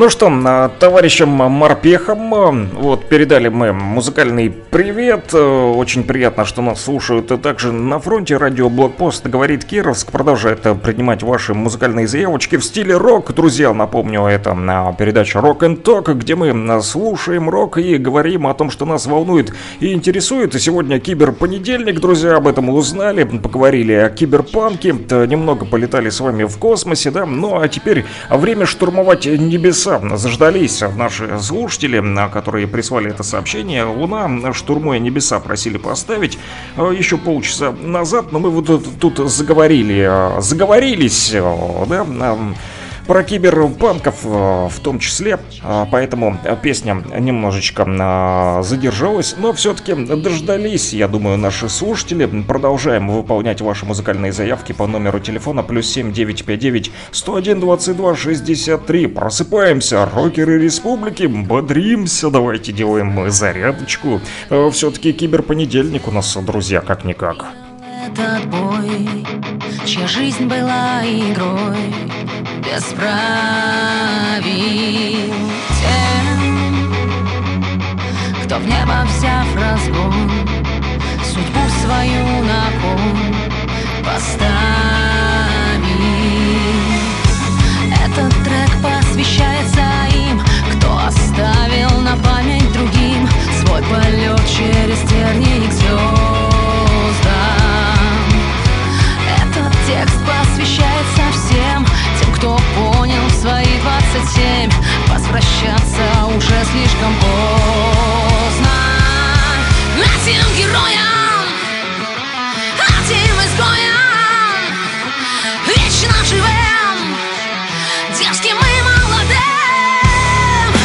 Ну что, товарищам морпехам вот передали мы музыкальный привет. Очень приятно, что нас слушают. И также на фронте радио Блокпост говорит Кировск продолжает принимать ваши музыкальные заявочки в стиле рок. Друзья, напомню, это передача Rock and Talk, где мы слушаем рок и говорим о том, что нас волнует и интересует. И сегодня киберпонедельник, друзья, об этом узнали, поговорили о киберпанке, немного полетали с вами в космосе, да. Ну а теперь время штурмовать небеса. Заждались наши слушатели, которые прислали это сообщение. Луна, штурмуя небеса, просили поставить еще полчаса назад, но мы вот тут заговорили, заговорились, да, про киберпанков в том числе, поэтому песня немножечко задержалась, но все-таки дождались, я думаю, наши слушатели. Продолжаем выполнять ваши музыкальные заявки по номеру телефона плюс семь девятьсот пятьдесят девять сто один двадцать два шестьдесят три. Просыпаемся, рокеры республики, бодримся, давайте делаем зарядочку. Все-таки киберпонедельник у нас, друзья, как-никак. Этот бой, чья жизнь была игрой без правил, тем, кто в небо взяв разгон, судьбу свою на кон поставил. Этот трек посвящается им, кто оставил на память другим свой полет через тернии к звездам. Текст посвящается всем тем, кто понял в свои двадцать семь, возвращаться уже слишком поздно. Этим героям, этим изгоям, вечно живем, дерзким и молодым.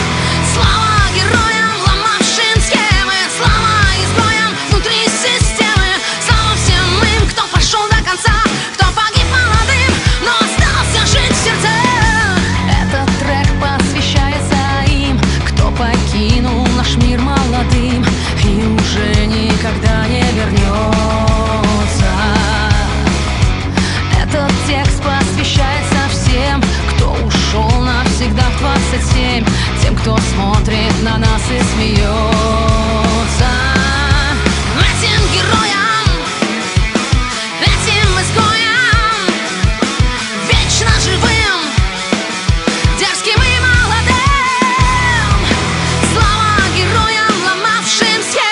Слава героям, ломавшим схемы, слава изгоям внутри системы, слава всем им, кто пошел до конца. Никогда не вернется. Этот текст посвящается всем, кто ушел навсегда в двадцать семь, тем, кто смотрит на нас и смеется. Этим героям, этим изгоям, вечно живым, дерзким и молодым. Слава героям, ломавшим схему.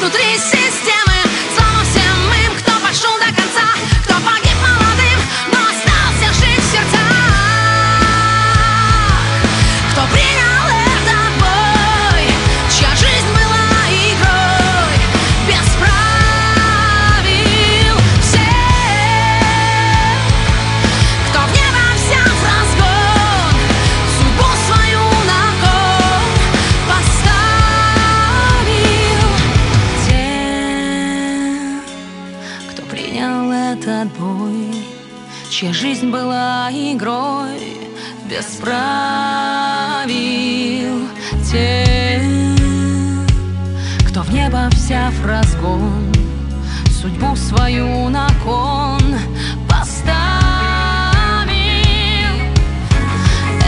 Внутри системы, слава всем им, кто пошел до конца, кто погиб молодым, но остался жить в сердцах, кто принял этот бой, чья жизнь была игрой без правил, всем, кто в небо взял разгон, судьбу свою на кон поставил. Этот бой, чья жизнь была игрой без правил, те, кто в небо взяв разгон, судьбу свою на кон поставил.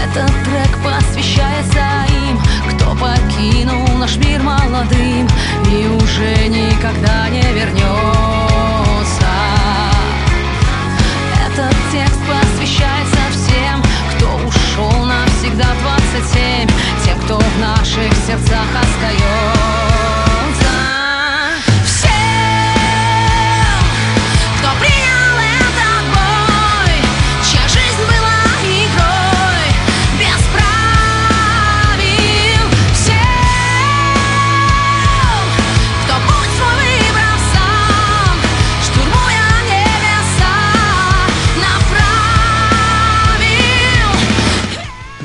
Этот трек посвящается им, кто покинул наш мир молодым и уже никогда не вернется. Этот текст посвящается всем, кто ушел навсегда двадцать семь, тем, кто в наших сердцах остается. Всем, кто принял этот бой, чья жизнь была игрой без правил, всем, кто путь свой выбрал сам, штурмуя небеса.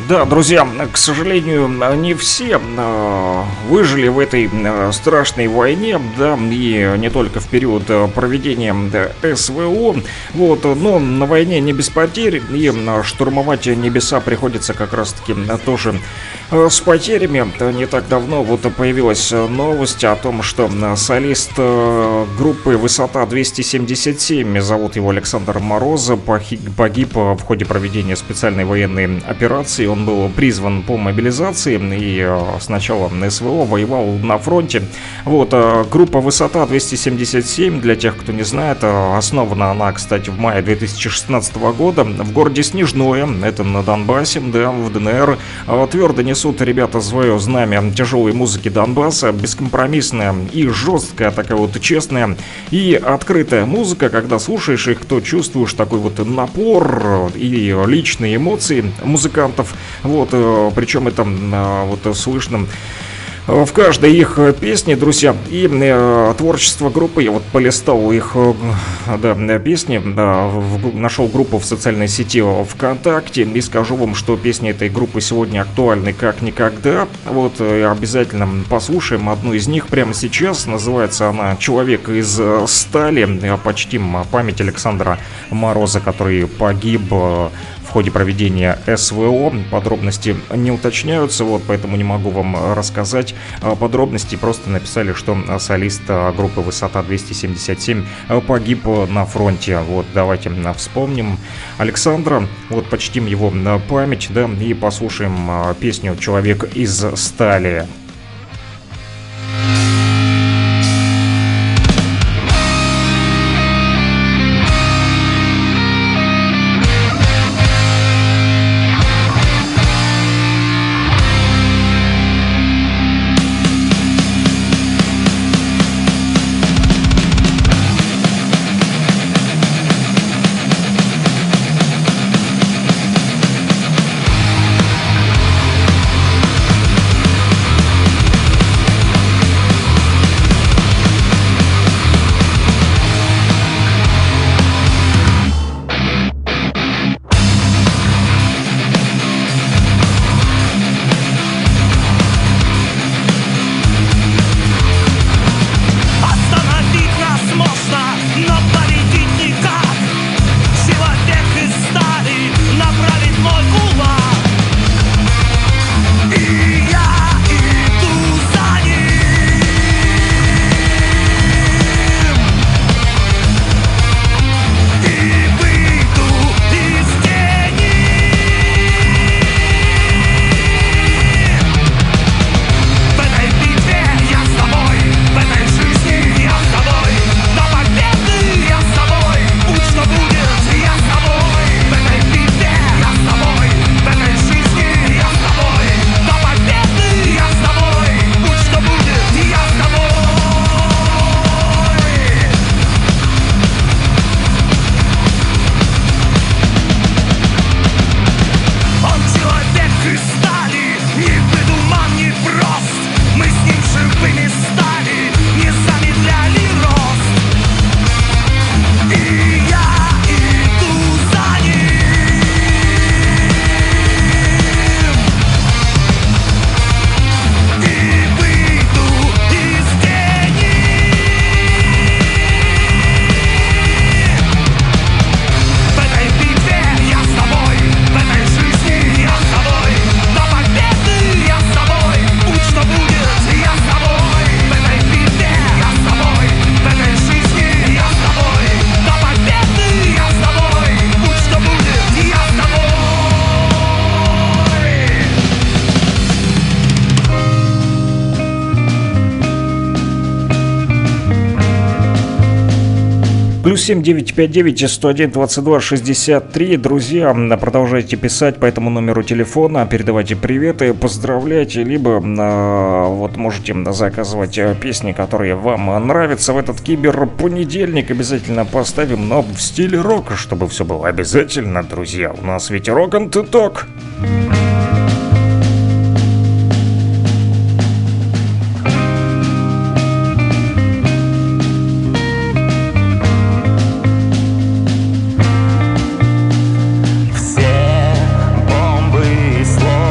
Да, друзья, к сожалению, не все выжили в этой страшной войне, да, и не только в период проведения СВО, вот, но на войне не без потерь, и штурмовать небеса приходится как раз-таки тоже с потерями. Не так давно вот появилась новость о том, что солист группы «Высота двести семьдесят семь», зовут его Александр Мороз, погиб в ходе проведения специальной военной операции. Он был призван по мобилизации и с начала СВО воевал на фронте. Вот, группа «Высота двести семьдесят семь», для тех, кто не знает, основана она, кстати, в мае две тысячи шестнадцатого года в городе Снежное, это на Донбассе, да, в ДНР. Твердо несут ребята свое знамя тяжелой музыки Донбасса, бескомпромиссная и жесткая, такая вот честная и открытая музыка. Когда слушаешь их, то чувствуешь такой вот напор и личные эмоции музыкантов. Вот, причем это вот слышно в каждой их песне, друзья. И э, творчество группы, я вот полистал их э, да, песни, да, в, нашел группу в социальной сети ВКонтакте, и скажу вам, что песни этой группы сегодня актуальны как никогда. Вот, э, обязательно послушаем одну из них прямо сейчас. Называется она «Человек из стали». Почтим память Александра Мороза, который погиб э, в ходе проведения СВО. Подробности не уточняются, вот, поэтому не могу вам рассказать подробности. Просто написали, что солист группы «Высота двести семьдесят семь» погиб на фронте. Вот, давайте вспомним Александра, вот, почтим его память, да, и послушаем песню «Человек из стали». семь девять пять девять сто один двадцать два шестьдесят три. Друзья, продолжайте писать по этому номеру телефона, передавайте приветы, поздравляйте, либо вот можете заказывать песни, которые вам нравятся. В этот киберпонедельник обязательно поставим, но в стиле рока, чтобы все было обязательно, друзья. У нас ведь рок-н-ток. Все бомбы и слова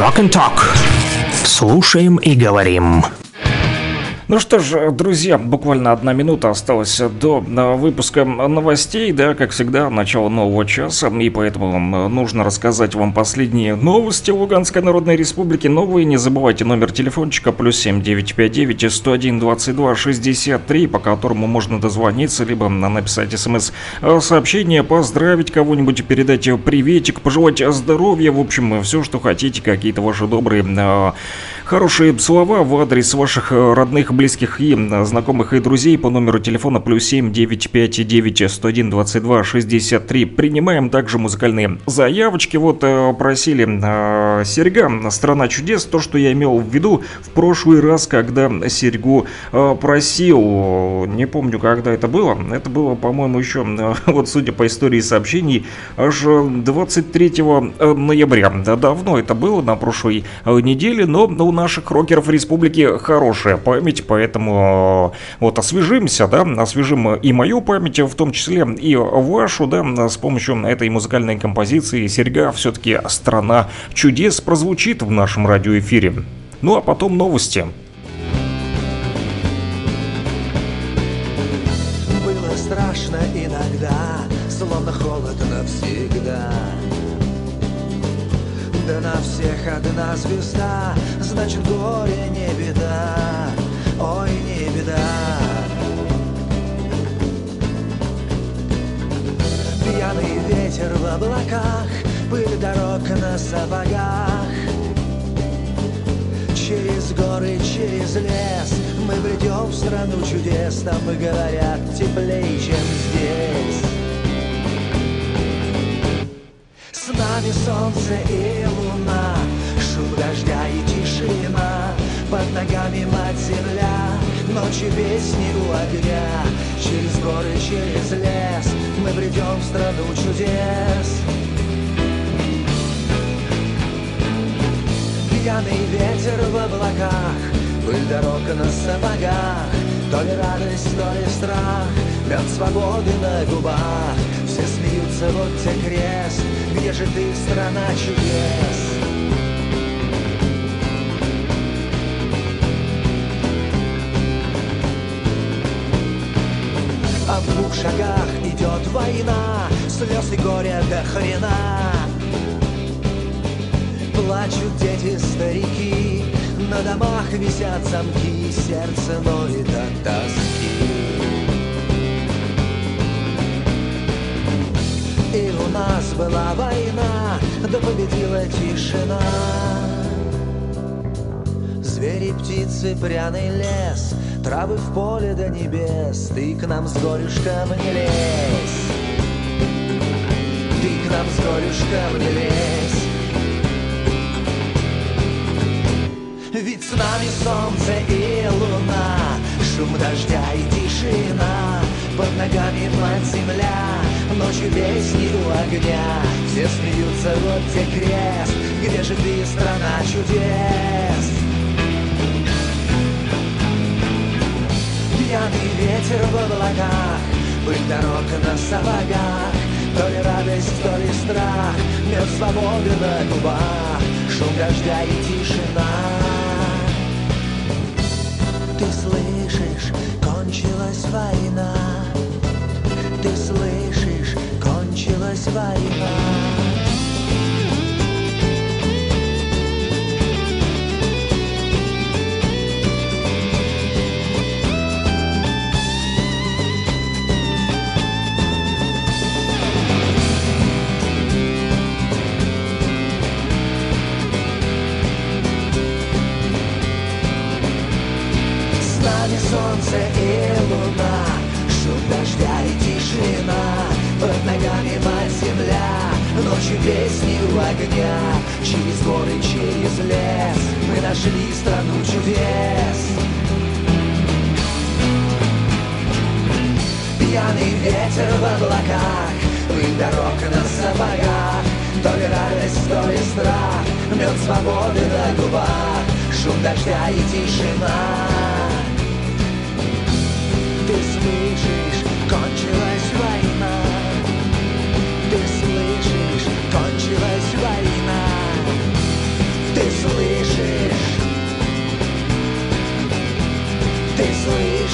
Rock and Talk. Слушаем и говорим. Ну что ж, друзья, буквально одна минута осталась до выпуска новостей, да, как всегда, начало нового часа, и поэтому нужно рассказать вам последние новости Луганской Народной Республики, новые, не забывайте номер телефончика плюс семь девять пять девять сто один двадцать два шестьдесят три, по которому можно дозвониться, либо написать смс-сообщение, поздравить кого-нибудь, передать приветик, пожелать здоровья, в общем, все, что хотите, какие-то ваши добрые, хорошие слова в адрес ваших родных, близких и знакомых и друзей по номеру телефона плюс семь девять пять девять сто один двадцать два шестьдесят три. Принимаем также музыкальные заявочки. Вот просили э, Серега «Страна чудес». То, что я имел в виду в прошлый раз, когда Серегу э, просил, не помню, когда это было. Это было, по-моему, еще, э, вот судя по истории сообщений, аж двадцать третьего ноября. Давно это было, на прошлой неделе, но у наших рокеров республики хорошая память, поэтому вот освежимся, да, освежим и мою память, в том числе и вашу, да, с помощью этой музыкальной композиции Серега, все-таки «Страна чудес» прозвучит в нашем радиоэфире. Ну а потом новости. Было страшно иногда, словно холодно навсегда. Да на всех одна звезда, значит горе не беда, ой, не беда. Пьяный ветер в облаках, пыль дорог на сапогах. Через горы, через лес мы придем в страну чудес, там говорят теплее, чем здесь. С нами солнце и луна, шум дождя и тишина. Под ногами мать земля, ночи песни у огня. Через горы, через лес мы придем в страну чудес. Пьяный ветер в облаках, пыль дорог на сапогах. То ли радость, то ли страх, мед свободы на губах. Все смеются, вот те крест, где же ты, страна чудес? А в двух шагах идет война, слез и горя до хрена. Плачут дети, старики, на домах висят замки, сердце ноет от тоски. И у нас была война, да победила тишина. Звери, птицы, пряный лес, травы в поле до небес. Ты к нам с горюшком не лезь, ты к нам с горюшком не лезь. Ведь с нами солнце и луна, шум дождя и тишина. Под ногами мать земля, ночью песни у огня. Все смеются, вот те крест, где же ты, страна чудес? Пьяный ветер в облаках, пыль дорог на сапогах. То ли радость, то ли страх, мед свободы на губах. Шум дождя и тишина. Ты слышишь, кончилась война. Ты слышишь, кончилась война. Солнце и луна, шум дождя и тишина. Под ногами мать земля, ночью песни у огня. Через горы, через лес мы нашли страну чудес. Пьяный ветер в облаках, пыль дорог на сапогах. То ли радость, то ли страх, мед свободы на губах. Шум дождя и тишина. Ты слышишь, кончилась война. Ты слышишь, кончилась война. Ты слышишь?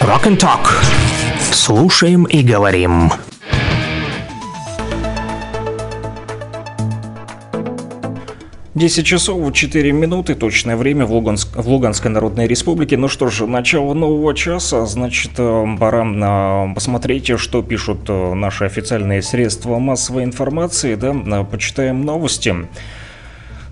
Rock and Talk. Слушаем и говорим. десять часов четыре минуты, точное время в, Луганск, в Луганской Народной Республике. Ну что же, начало нового часа, значит, пора посмотреть, что пишут наши официальные средства массовой информации, да, почитаем новости.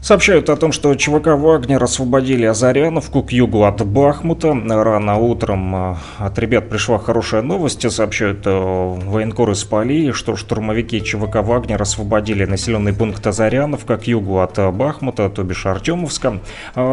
Сообщают о том, что ЧВК «Вагнер» освободили Азаряновку к югу от Бахмута. Рано утром от ребят пришла хорошая новость, сообщают военкоры с Поли, что штурмовики ЧВК «Вагнер» освободили населенный пункт Азаряновка к югу от Бахмута, то бишь Артемовска.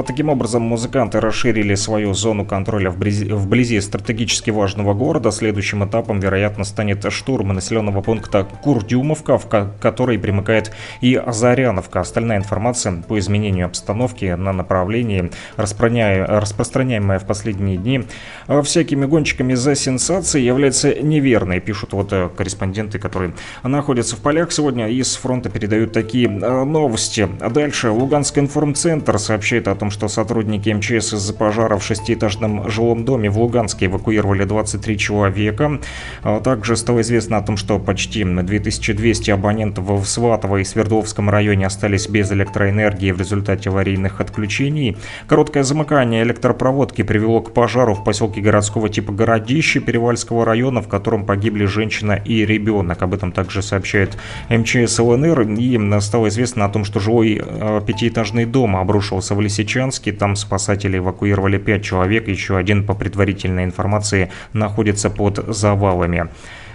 Таким образом, музыканты расширили свою зону контроля вблизи, вблизи стратегически важного города. Следующим этапом, вероятно, станет штурм населенного пункта Курдюмовка, в который примыкает и Азаряновка. Остальная информация по изменению обстановки на направлении, распространяемое в последние дни всякими гонщиками за сенсацией, является неверной, пишут вот корреспонденты, которые находятся в полях сегодня и с фронта передают такие новости. Дальше Луганский информцентр сообщает о том, что сотрудники МЧС из-за пожара в шестиэтажном жилом доме в Луганске эвакуировали двадцать три человека. Также стало известно о том, что почти две тысячи двести абонентов в Сватово и Свердловском районе остались без электроэнергии в результате аварийных отключений. Короткое замыкание электропроводки привело к пожару в поселке городского типа Городище Перевальского района, в котором погибли женщина и ребенок. Об этом также сообщает МЧС ЛНР. И стало известно о том, что жилой пятиэтажный дом обрушился в Лисичанске. Там спасатели эвакуировали пять человек. Еще один, по предварительной информации, находится под завалами.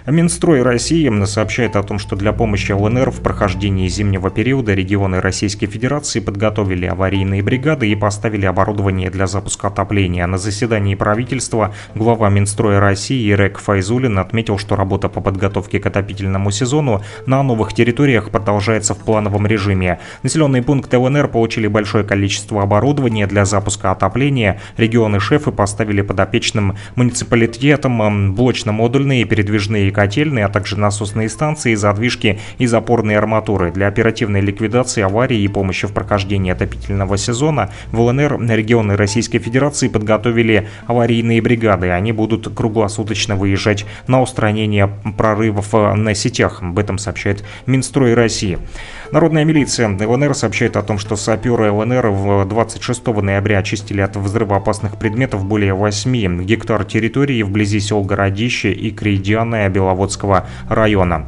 Минстрой России сообщает о том, что для помощи ЛНР в прохождении зимнего периода регионы Российской Федерации подготовили аварийные бригады и поставили оборудование для запуска отопления. На заседании правительства глава Минстроя России Ирек Файзуллин отметил, что работа по подготовке к отопительному сезону на новых территориях продолжается в плановом режиме. Населенные пункты ЛНР получили большое количество оборудования для запуска отопления. Регионы-шефы поставили подопечным муниципалитетам блочно-модульные передвижные котельные, а также насосные станции, задвижки и запорные арматуры. Для оперативной ликвидации аварии и помощи в прохождении отопительного сезона в ЛНР регионы Российской Федерации подготовили аварийные бригады. Они будут круглосуточно выезжать на устранение прорывов на сетях. Об этом сообщает Минстрой России. Народная милиция ЛНР сообщает о том, что саперы ЛНР двадцать шестого ноября очистили от взрывоопасных предметов более восьми гектар территории вблизи сел Городище и Крейдианное Беловодского района.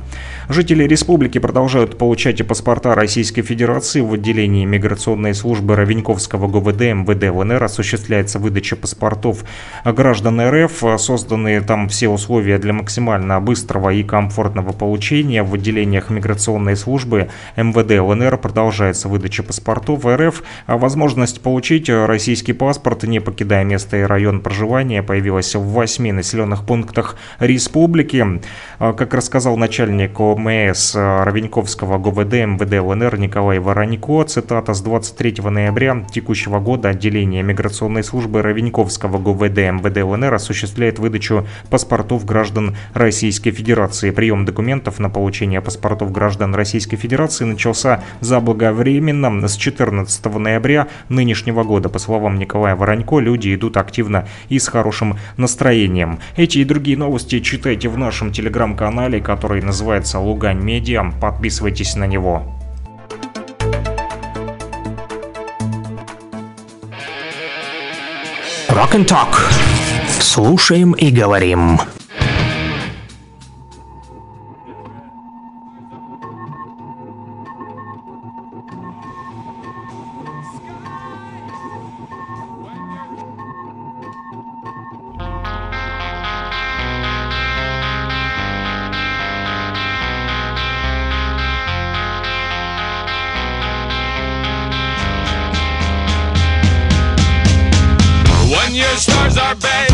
Жители республики продолжают получать паспорта Российской Федерации. В отделении миграционной службы Ровеньковского ГУВД МВД ЛНР осуществляется выдача паспортов граждан РФ. Созданы там все условия для максимально быстрого и комфортного получения. В отделениях миграционной службы МВД ЛНР продолжается выдача паспортов РФ. Возможность получить российский паспорт, не покидая место и район проживания, появилась в восьми населенных пунктах республики. Как рассказал начальник ОМС Ровеньковского ГУВД МВД ЛНР Николай Воронько, цитата, с двадцать третьего ноября текущего года отделение миграционной службы Ровеньковского ГУВД МВД ЛНР осуществляет выдачу паспортов граждан Российской Федерации. Прием документов на получение паспортов граждан Российской Федерации начался заблаговременно с четырнадцатого ноября нынешнего года. По словам Николая Воронько, люди идут активно и с хорошим настроением. Эти и другие новости читайте в нашем телеграм-канале, который называется «Лугань Медиа». Подписывайтесь на него. Rock and Talk. Слушаем и говорим. Bye.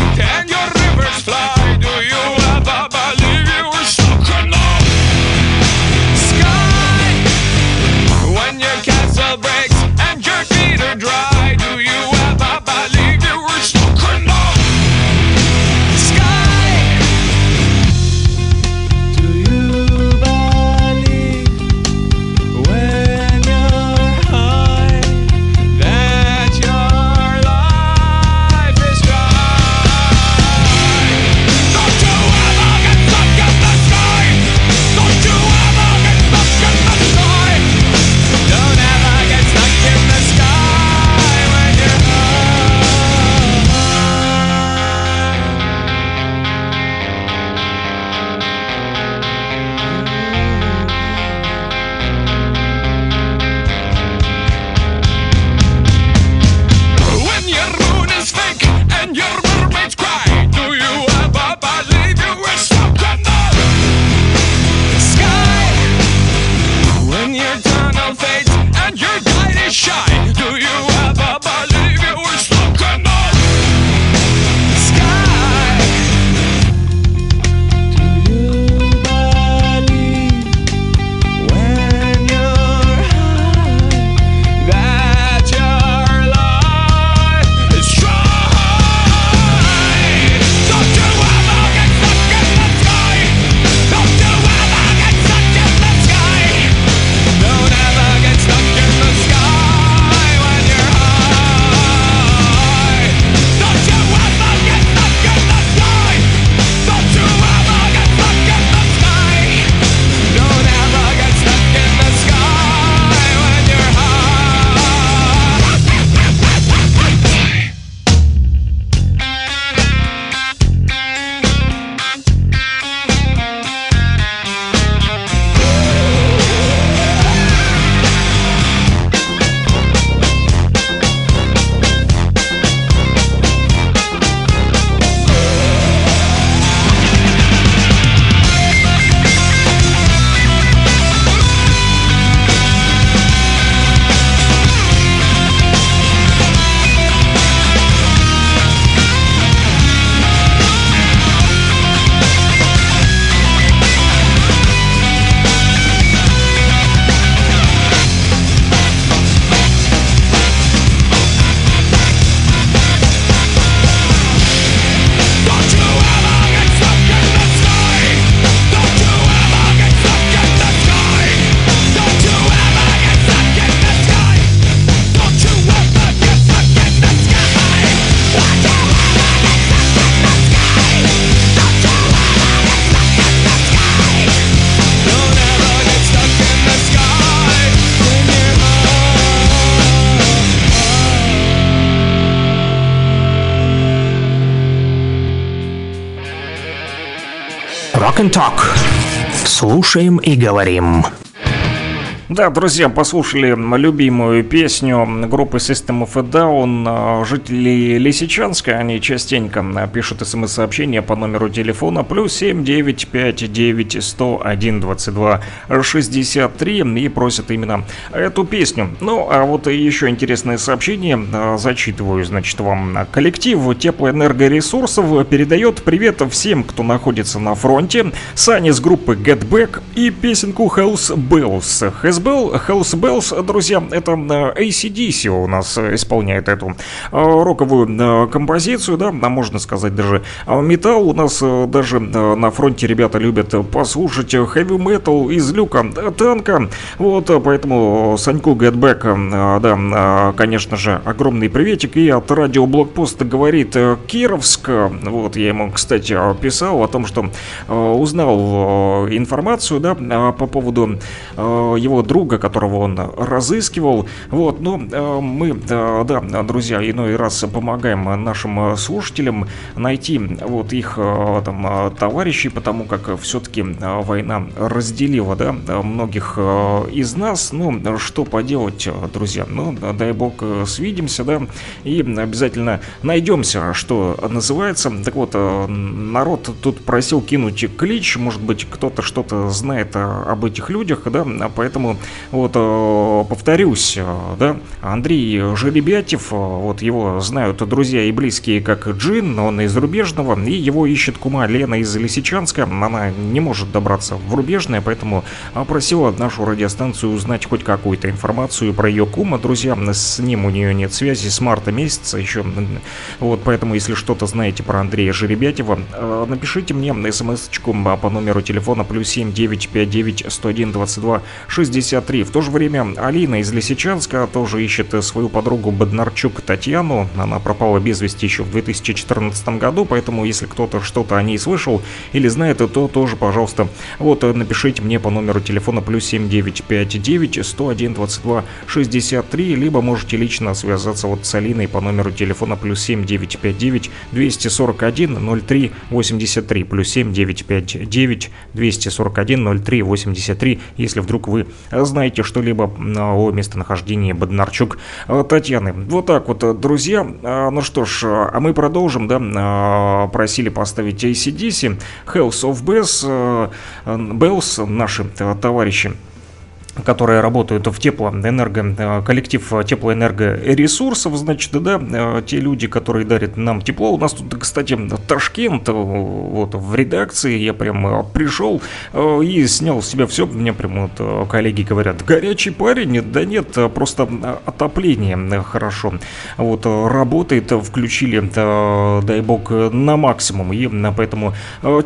Walk and Talk. Слушаем и говорим. Да, друзья, послушали любимую песню группы System of a Down. Жители Лисичанска, они частенько пишут смс-сообщения по номеру телефона плюс семь девять пять девять сто один двадцать два шестьдесят три и просят именно эту песню. Ну, а вот еще интересное сообщение, зачитываю, значит, вам. Коллектив теплоэнергоресурсов передает привет всем, кто находится на фронте. Саня с группы Get Back и песенку House Bells. House Bells, друзья, это эй си ди си у нас исполняет эту роковую композицию, да, можно сказать даже металл. У нас даже на фронте ребята любят послушать heavy metal из люка танка, вот, поэтому Саньку Get Back, да, конечно же, огромный приветик. И от радиоблокпоста говорит Кировск, вот, я ему, кстати, писал о том, что узнал информацию, да, по поводу его друга, которого он разыскивал. Вот, но э, мы, э, да, друзья, иной раз помогаем нашим слушателям найти вот их э, там товарищей, потому как все-таки война разделила, да, многих э, из нас. Ну, что поделать, друзья, ну, дай бог свидимся, да, и обязательно найдемся, что называется. Так вот, э, народ тут просил кинуть клич, может быть, кто-то что-то знает об этих людях, да, поэтому, вот, повторюсь, да, Андрей Жеребятев, вот его знают друзья и близкие как Джин, он из Рубежного, и его ищет кума Лена из Лисичанска, она не может добраться в Рубежное, поэтому просила нашу радиостанцию узнать хоть какую-то информацию про ее кума, друзья, с ним у нее нет связи с марта месяца еще, вот, поэтому, если что-то знаете про Андрея Жеребятева, напишите мне на смс-очку по номеру телефона плюс семь девять пять девять сто один двадцать два шестьдесят три. В то же время Алина из Лисичанска тоже ищет свою подругу Боднарчук Татьяну. Она пропала без вести еще в две тысячи четырнадцатом году, поэтому если кто-то что-то о ней слышал или знает, то тоже, пожалуйста, вот, напишите мне по номеру телефона плюс семь девять пять девять сто один двадцать два шестьдесят три, либо можете лично связаться вот с Алиной по номеру телефона плюс семь девять пять девять двести сорок один ноль три восемьдесят три, плюс семь девять пять девять двести сорок один ноль три восемьдесят три, если вдруг вы знаете что-либо о местонахождении Боднарчук Татьяны. Вот так вот, друзья. Ну что ж, а мы продолжим, да, просили поставить эй си ди си, House of Bells, Bells, наши товарищи, которые работают в теплоэнерго, коллектив теплоэнергоресурсов, значит, да, те люди, которые дарят нам тепло. У нас тут, кстати, Ташкент, вот, в редакции, я прям пришел и снял с себя все, мне прям вот коллеги говорят, горячий парень, да нет, просто отопление хорошо, вот, работает, включили, дай бог, на максимум, и поэтому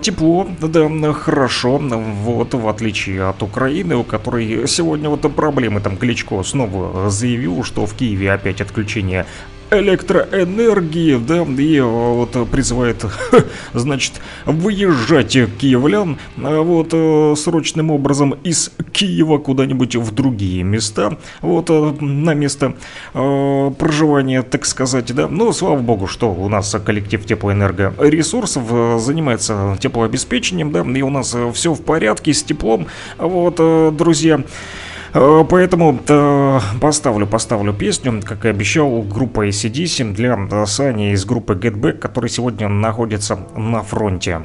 тепло, да, хорошо, вот, в отличие от Украины, у которой сегодня вот проблемы, там Кличко снова заявил, что в Киеве опять отключение электроэнергии, да, и вот призывает, значит, выезжать киевлян, вот, срочным образом из Киева куда-нибудь в другие места, вот, на место э, проживания, так сказать, да. Но слава богу, что у нас коллектив теплоэнергоресурсов занимается теплообеспечением, да, и у нас все в порядке с теплом, вот, друзья. Поэтому э, поставлю, поставлю песню, как и обещал, группа эй си ди си для Сани из группы Get Back, который сегодня находится на фронте.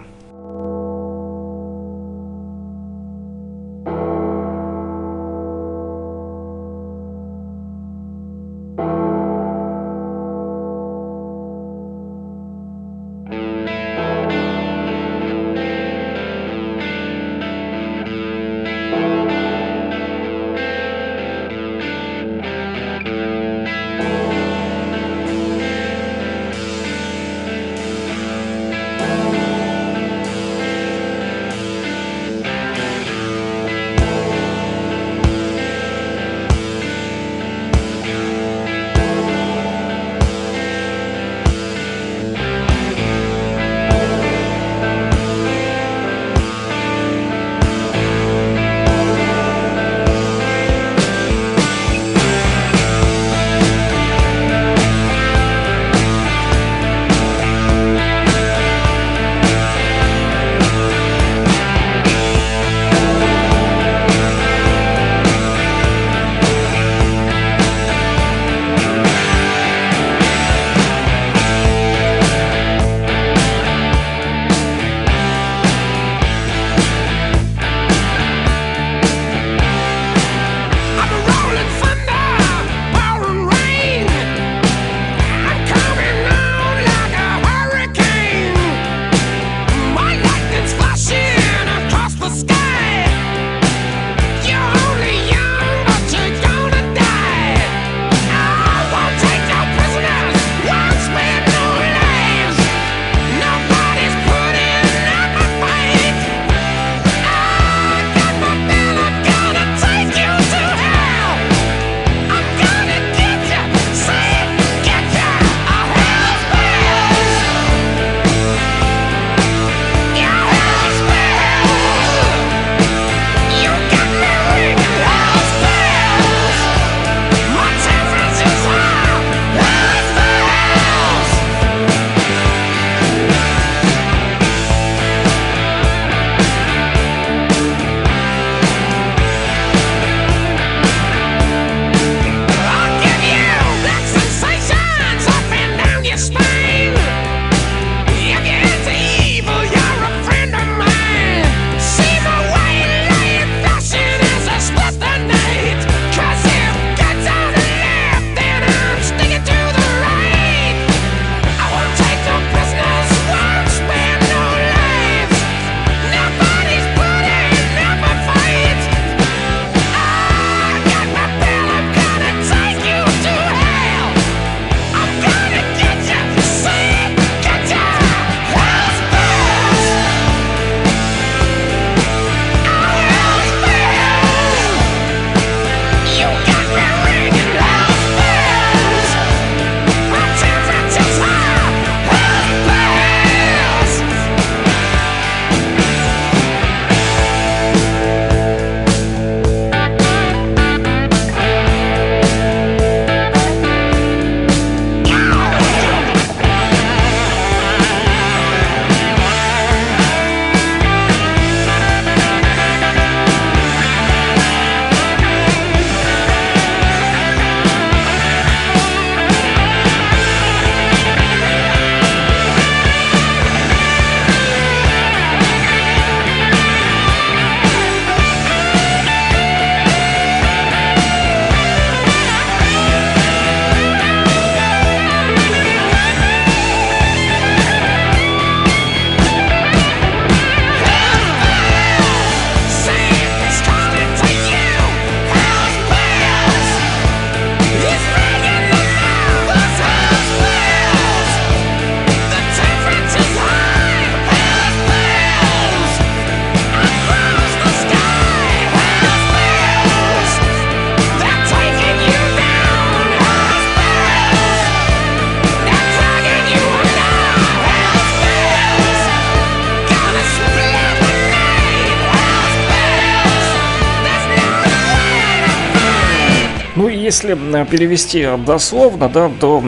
Ну и если перевести дословно, да, то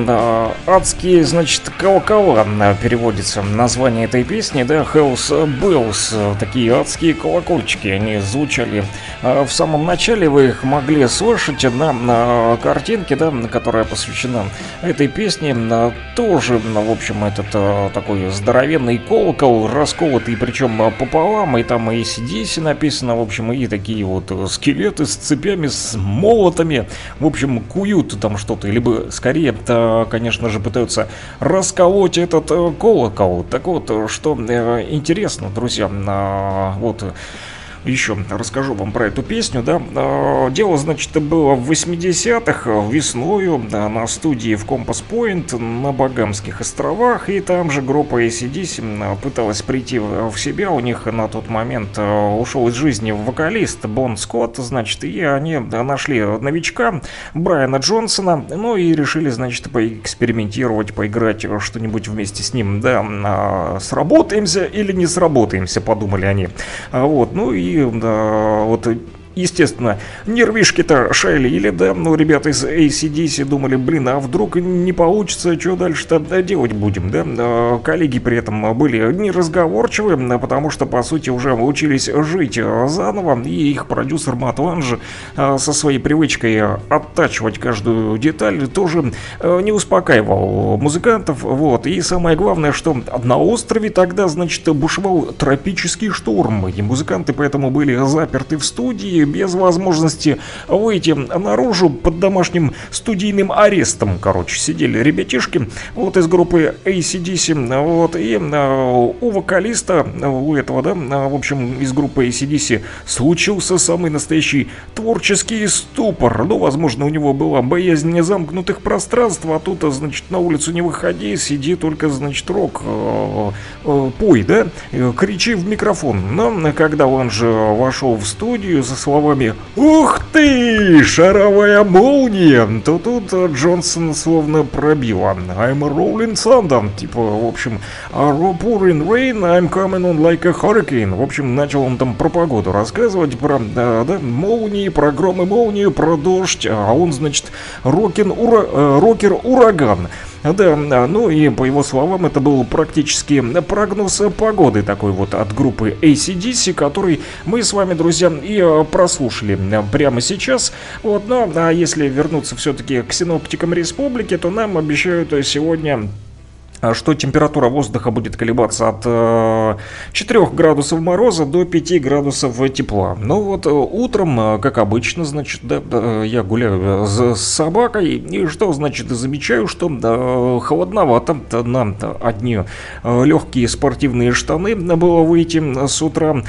адские, значит, колокола переводится название этой песни, да, Hell's Bells, такие адские колокольчики, они звучали в самом начале, вы их могли слышать на картинке, да, которая посвящена этой песне, тоже, в общем, этот такой здоровенный колокол, расколотый, причем пополам, и там и эй си ди си написано, в общем, и такие вот скелеты с цепями, с молотами, в общем, куют там что-то, либо скорее, конечно же, пытаются расколоть этот колокол. Так вот, что интересно, друзья, вот еще расскажу вам про эту песню, да. Дело, значит, было в восьмидесятых, весною, да, на студии в Компас Пойнт на Багамских островах. И там же группа эй си ди си пыталась прийти в себя. У них на тот момент ушел из жизни вокалист Бон Скотт, значит. И они нашли новичка Брайана Джонсона. Ну и решили, значит, поэкспериментировать, поиграть что-нибудь вместе с ним, да. Сработаемся или не сработаемся, подумали они. Вот, ну и И, да, вот, естественно, нервишки-то шалили, да, но ребята из эй си ди си думали, блин, а вдруг не получится, что дальше-то делать будем, да. Коллеги при этом были неразговорчивы, потому что, по сути, уже учились жить заново, и их продюсер Мат Ланж со своей привычкой оттачивать каждую деталь тоже не успокаивал музыкантов, вот. И самое главное, что на острове тогда, значит, бушевал тропический шторм, и музыканты поэтому были заперты в студии, без возможности выйти наружу, под домашним студийным арестом, короче, сидели ребятишки вот из группы эй си ди си, вот, и у вокалиста, у этого, да, в общем, из группы эй си ди си случился самый настоящий творческий ступор, ну, возможно, у него была боязнь незамкнутых пространств, а тут, значит, на улицу не выходи, сиди только, значит, рок, пой, да, кричи в микрофон. Но когда он же вошел в студию со словами «Ух ты! Шаровая молния!», то тут Джонсон словно пробила «I'm a rolling thunder», типа, в общем, «Pouring rain, I'm coming on like a hurricane». В общем, начал он там про погоду рассказывать, про, да, да, молнии, про гром и молнию, про дождь, а он, значит, рокер-ура- рокер-ураган. Да, ну и по его словам, это был практически прогноз погоды такой вот от группы эй си ди си, который мы с вами, друзья, и прослушали прямо сейчас. Вот, но а если вернуться все-таки к синоптикам республики, то нам обещают сегодня, что температура воздуха будет колебаться от четырёх градусов мороза до пяти градусов тепла. Но вот утром, как обычно, значит, да, я гуляю с собакой, и что, значит, замечаю, что да, холодновато, нам-то одни легкие спортивные штаны было выйти с утра,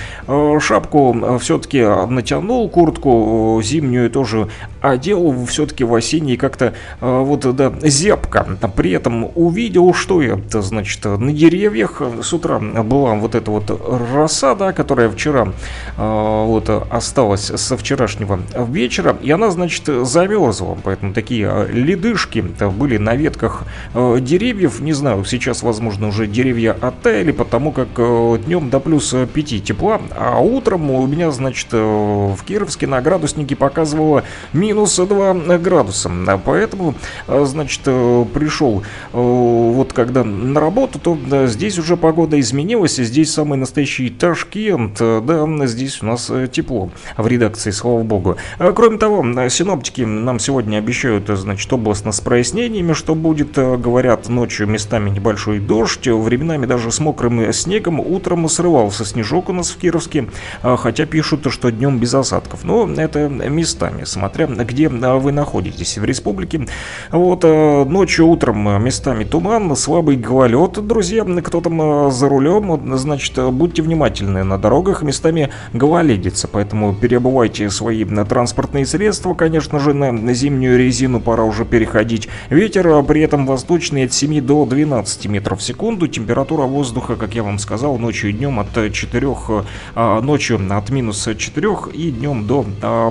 шапку все-таки натянул, куртку зимнюю тоже одел, все-таки в осенний как-то вот, да, зябко. При этом увидел, что это, значит, на деревьях с утра была вот эта вот роса, да, которая вчера э, вот осталась со вчерашнего вечера, и она, значит, замерзла, поэтому такие ледышки были на ветках э, деревьев. Не знаю, сейчас, возможно, уже деревья оттаяли, потому как э, днем до плюс пяти тепла, а утром у меня, значит, э, в Кировске на градуснике показывало минус два градуса, поэтому, э, значит, э, пришел э, вот когда на работу, то да, здесь уже погода изменилась, и здесь самый настоящий Ташкент, да, здесь у нас тепло в редакции, слава богу. А, кроме того, синоптики нам сегодня обещают, значит, областно с прояснениями, что будет, говорят, ночью местами небольшой дождь, временами даже с мокрым снегом, утром срывался снежок у нас в Кировске, хотя пишут, что днем без осадков, но это местами, смотря где вы находитесь в республике. Вот, ночью, утром местами туман, слабый гололед, друзья, кто там за рулем, значит, будьте внимательны, на дорогах местами гололедится, поэтому переобувайте свои транспортные средства, конечно же, на зимнюю резину пора уже переходить. Ветер при этом восточный от семи до двенадцати метров в секунду, температура воздуха, как я вам сказал, ночью и днем от четырёх, ночью от минус четырёх и днем до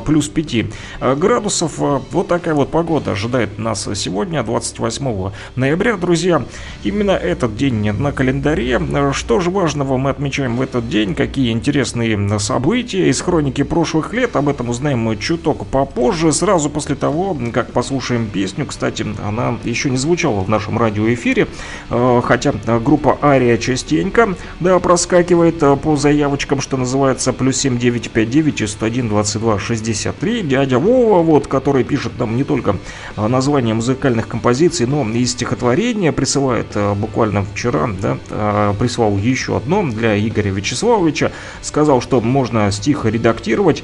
плюс пяти градусов. Вот такая вот погода ожидает нас сегодня, двадцать восьмого ноября, друзья. Именно этот день на календаре. Что же важного мы отмечаем в этот день? Какие интересные события из хроники прошлых лет? Об этом узнаем чуток попозже, сразу после того, как послушаем песню. Кстати, она еще не звучала в нашем радиоэфире, хотя группа Ария частенько, да, проскакивает по заявочкам, что называется, плюс семь девять пять девять сто один двадцать два шестьдесят три. Дядя Вова, вот, который пишет нам не только названия музыкальных композиций, но и стихотворения, присылает буквально вчера, да, прислал еще одно для Игоря Вячеславовича, сказал, что можно стих редактировать.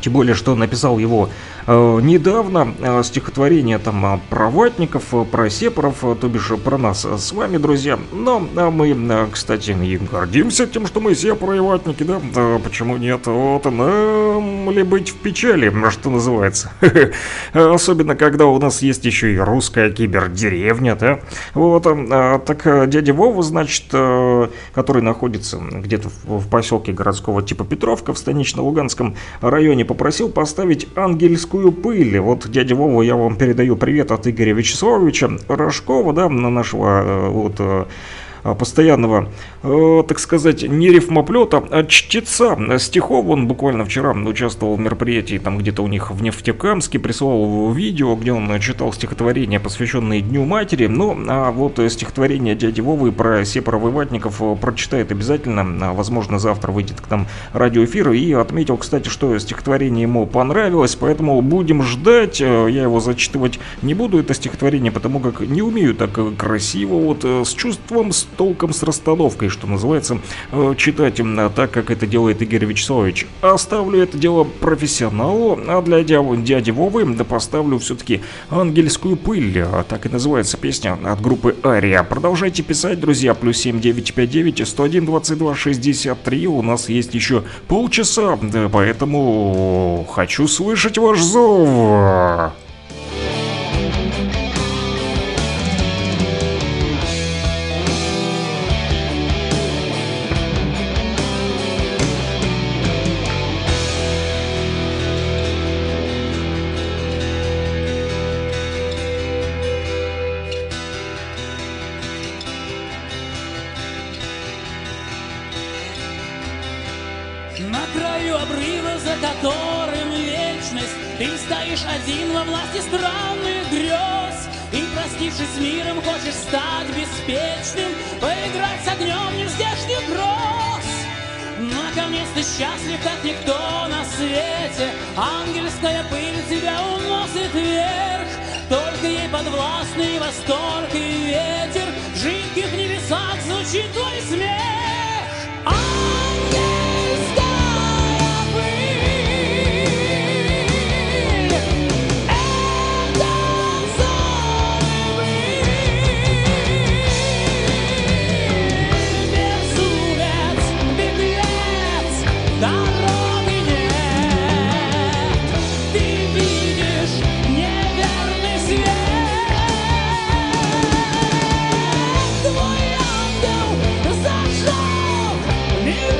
Тем более, что написал его э, недавно, э, стихотворение там про ватников, про сепаров, то бишь про нас с вами, друзья. Но э, мы, э, кстати, и гордимся тем, что мы сепары и ватники, да? Да, почему нет? Вот нам ли быть в печали, что называется. Особенно, когда у нас есть еще и русская кибердеревня, да? Вот, э, так дядя Вова, значит, э, который находится где-то в, в поселке городского типа Петровка в Станично-Луганском районе, попросил поставить «Ангельскую пыль». Вот, дядя Вова, я вам передаю привет от Игоря Вячеславовича Рожкова, да, нашего вот постоянного, э, так сказать, не рифмоплета, а чтеца стихов. Он буквально вчера участвовал в мероприятии там где-то у них в Нефтекамске, прислал видео, где он читал стихотворения, посвященные Дню Матери. Ну, а вот стихотворение дяди Вовы про сепаров и ватников прочитает обязательно, возможно, завтра выйдет к нам радиоэфир. И отметил, кстати, что стихотворение ему понравилось, поэтому будем ждать. Я его зачитывать не буду, это стихотворение, потому как не умею так красиво, вот, с чувством, с толком, с расстановкой, что называется, читать так, как это делает Игорь Вячеславович. Оставлю это дело профессионалу, а для дяди Вовы да поставлю все-таки «Ангельскую пыль». Так и называется песня от группы Ария. Продолжайте писать, друзья, плюс семь девять пять девять сто один двадцать два шестьдесят три. У нас есть еще полчаса, да, поэтому хочу слышать ваш зов. Yeah.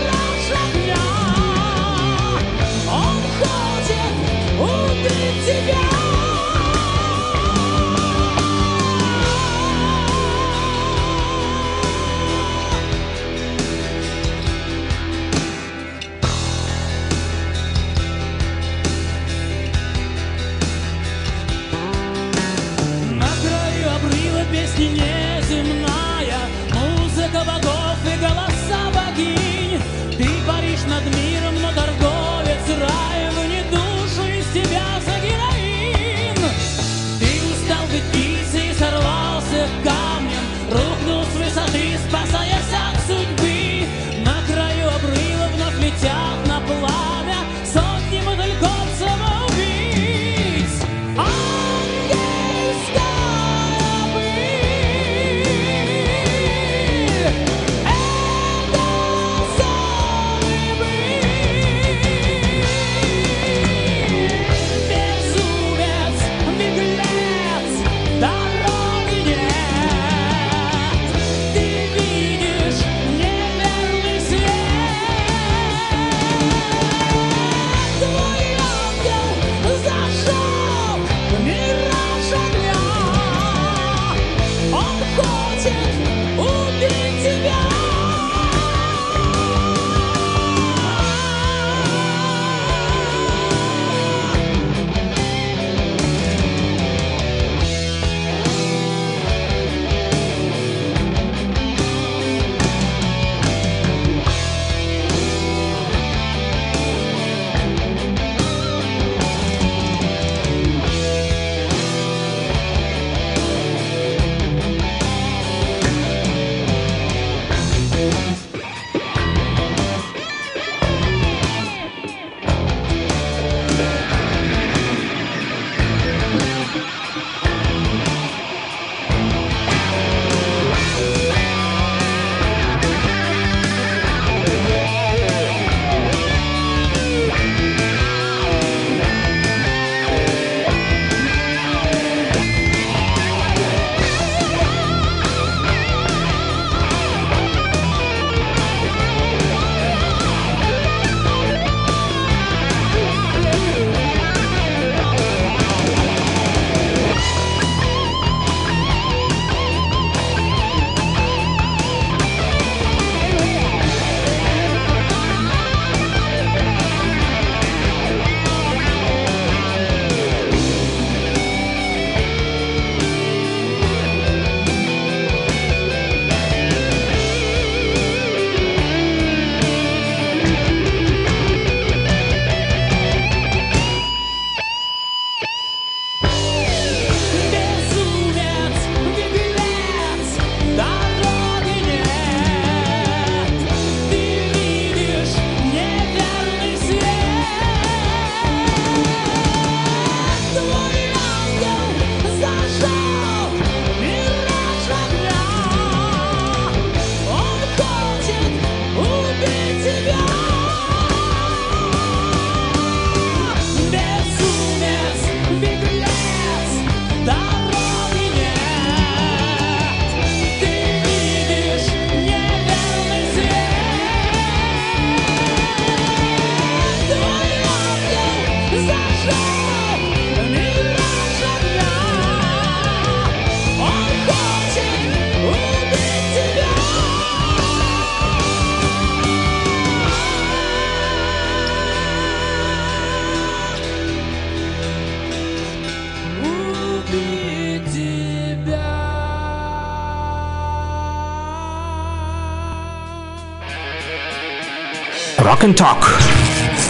Rock and Talk.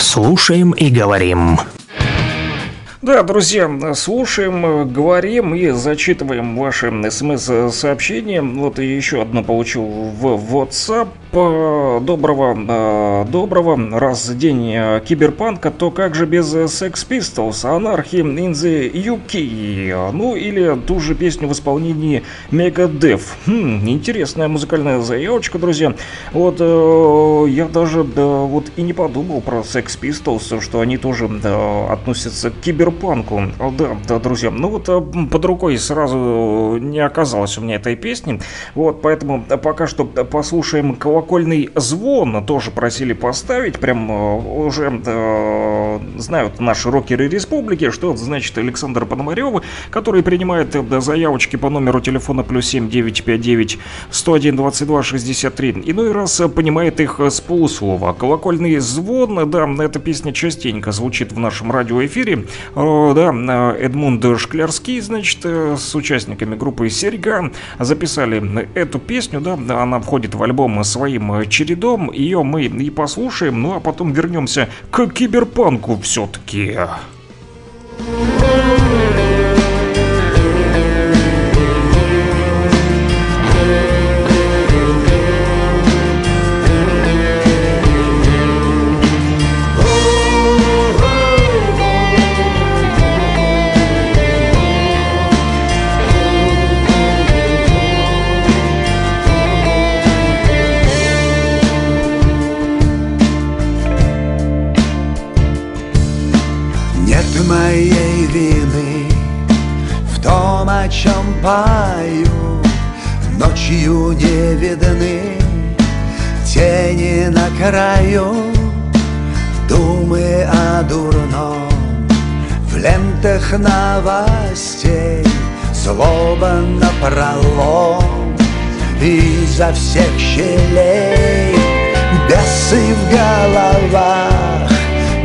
Слушаем и говорим. Да, друзья, слушаем, говорим и зачитываем ваши смс-сообщения. Вот и еще одно получил в WhatsApp. Доброго, доброго. Раз день киберпанка, то как же без Sex Pistols, Anarchy in the ю кей? Ну или ту же песню в исполнении Megadeth. Хм, интересная музыкальная заявочка, друзья. Вот я даже да, вот и не подумал про Sex Pistols, что они тоже да, относятся к киберпанку. Панку. Да, да, друзья, ну вот под рукой сразу не оказалось у меня этой песни, вот, поэтому пока что послушаем «Колокольный звон», тоже просили поставить, прям уже да, знают наши рокеры республики, что значит Александр Пономарёв, который принимает заявочки по номеру телефона плюс семь девятьсот пятьдесят девять сто один двадцать два шестьдесят три, иной раз понимает их с полуслова. «Колокольный звон», да, эта песня частенько звучит в нашем радиоэфире. Да, Эдмунд Шклярский, значит, с участниками группы «Серьга» записали эту песню, да, она входит в альбом «Своим чередом», ее мы и послушаем, ну а потом вернемся к киберпанку все-таки. Моей вины в том, о чем пою. Ночью не видны тени на краю. Думы о дурном в лентах новостей. Злоба напролом изо всех щелей. Бесы в головах,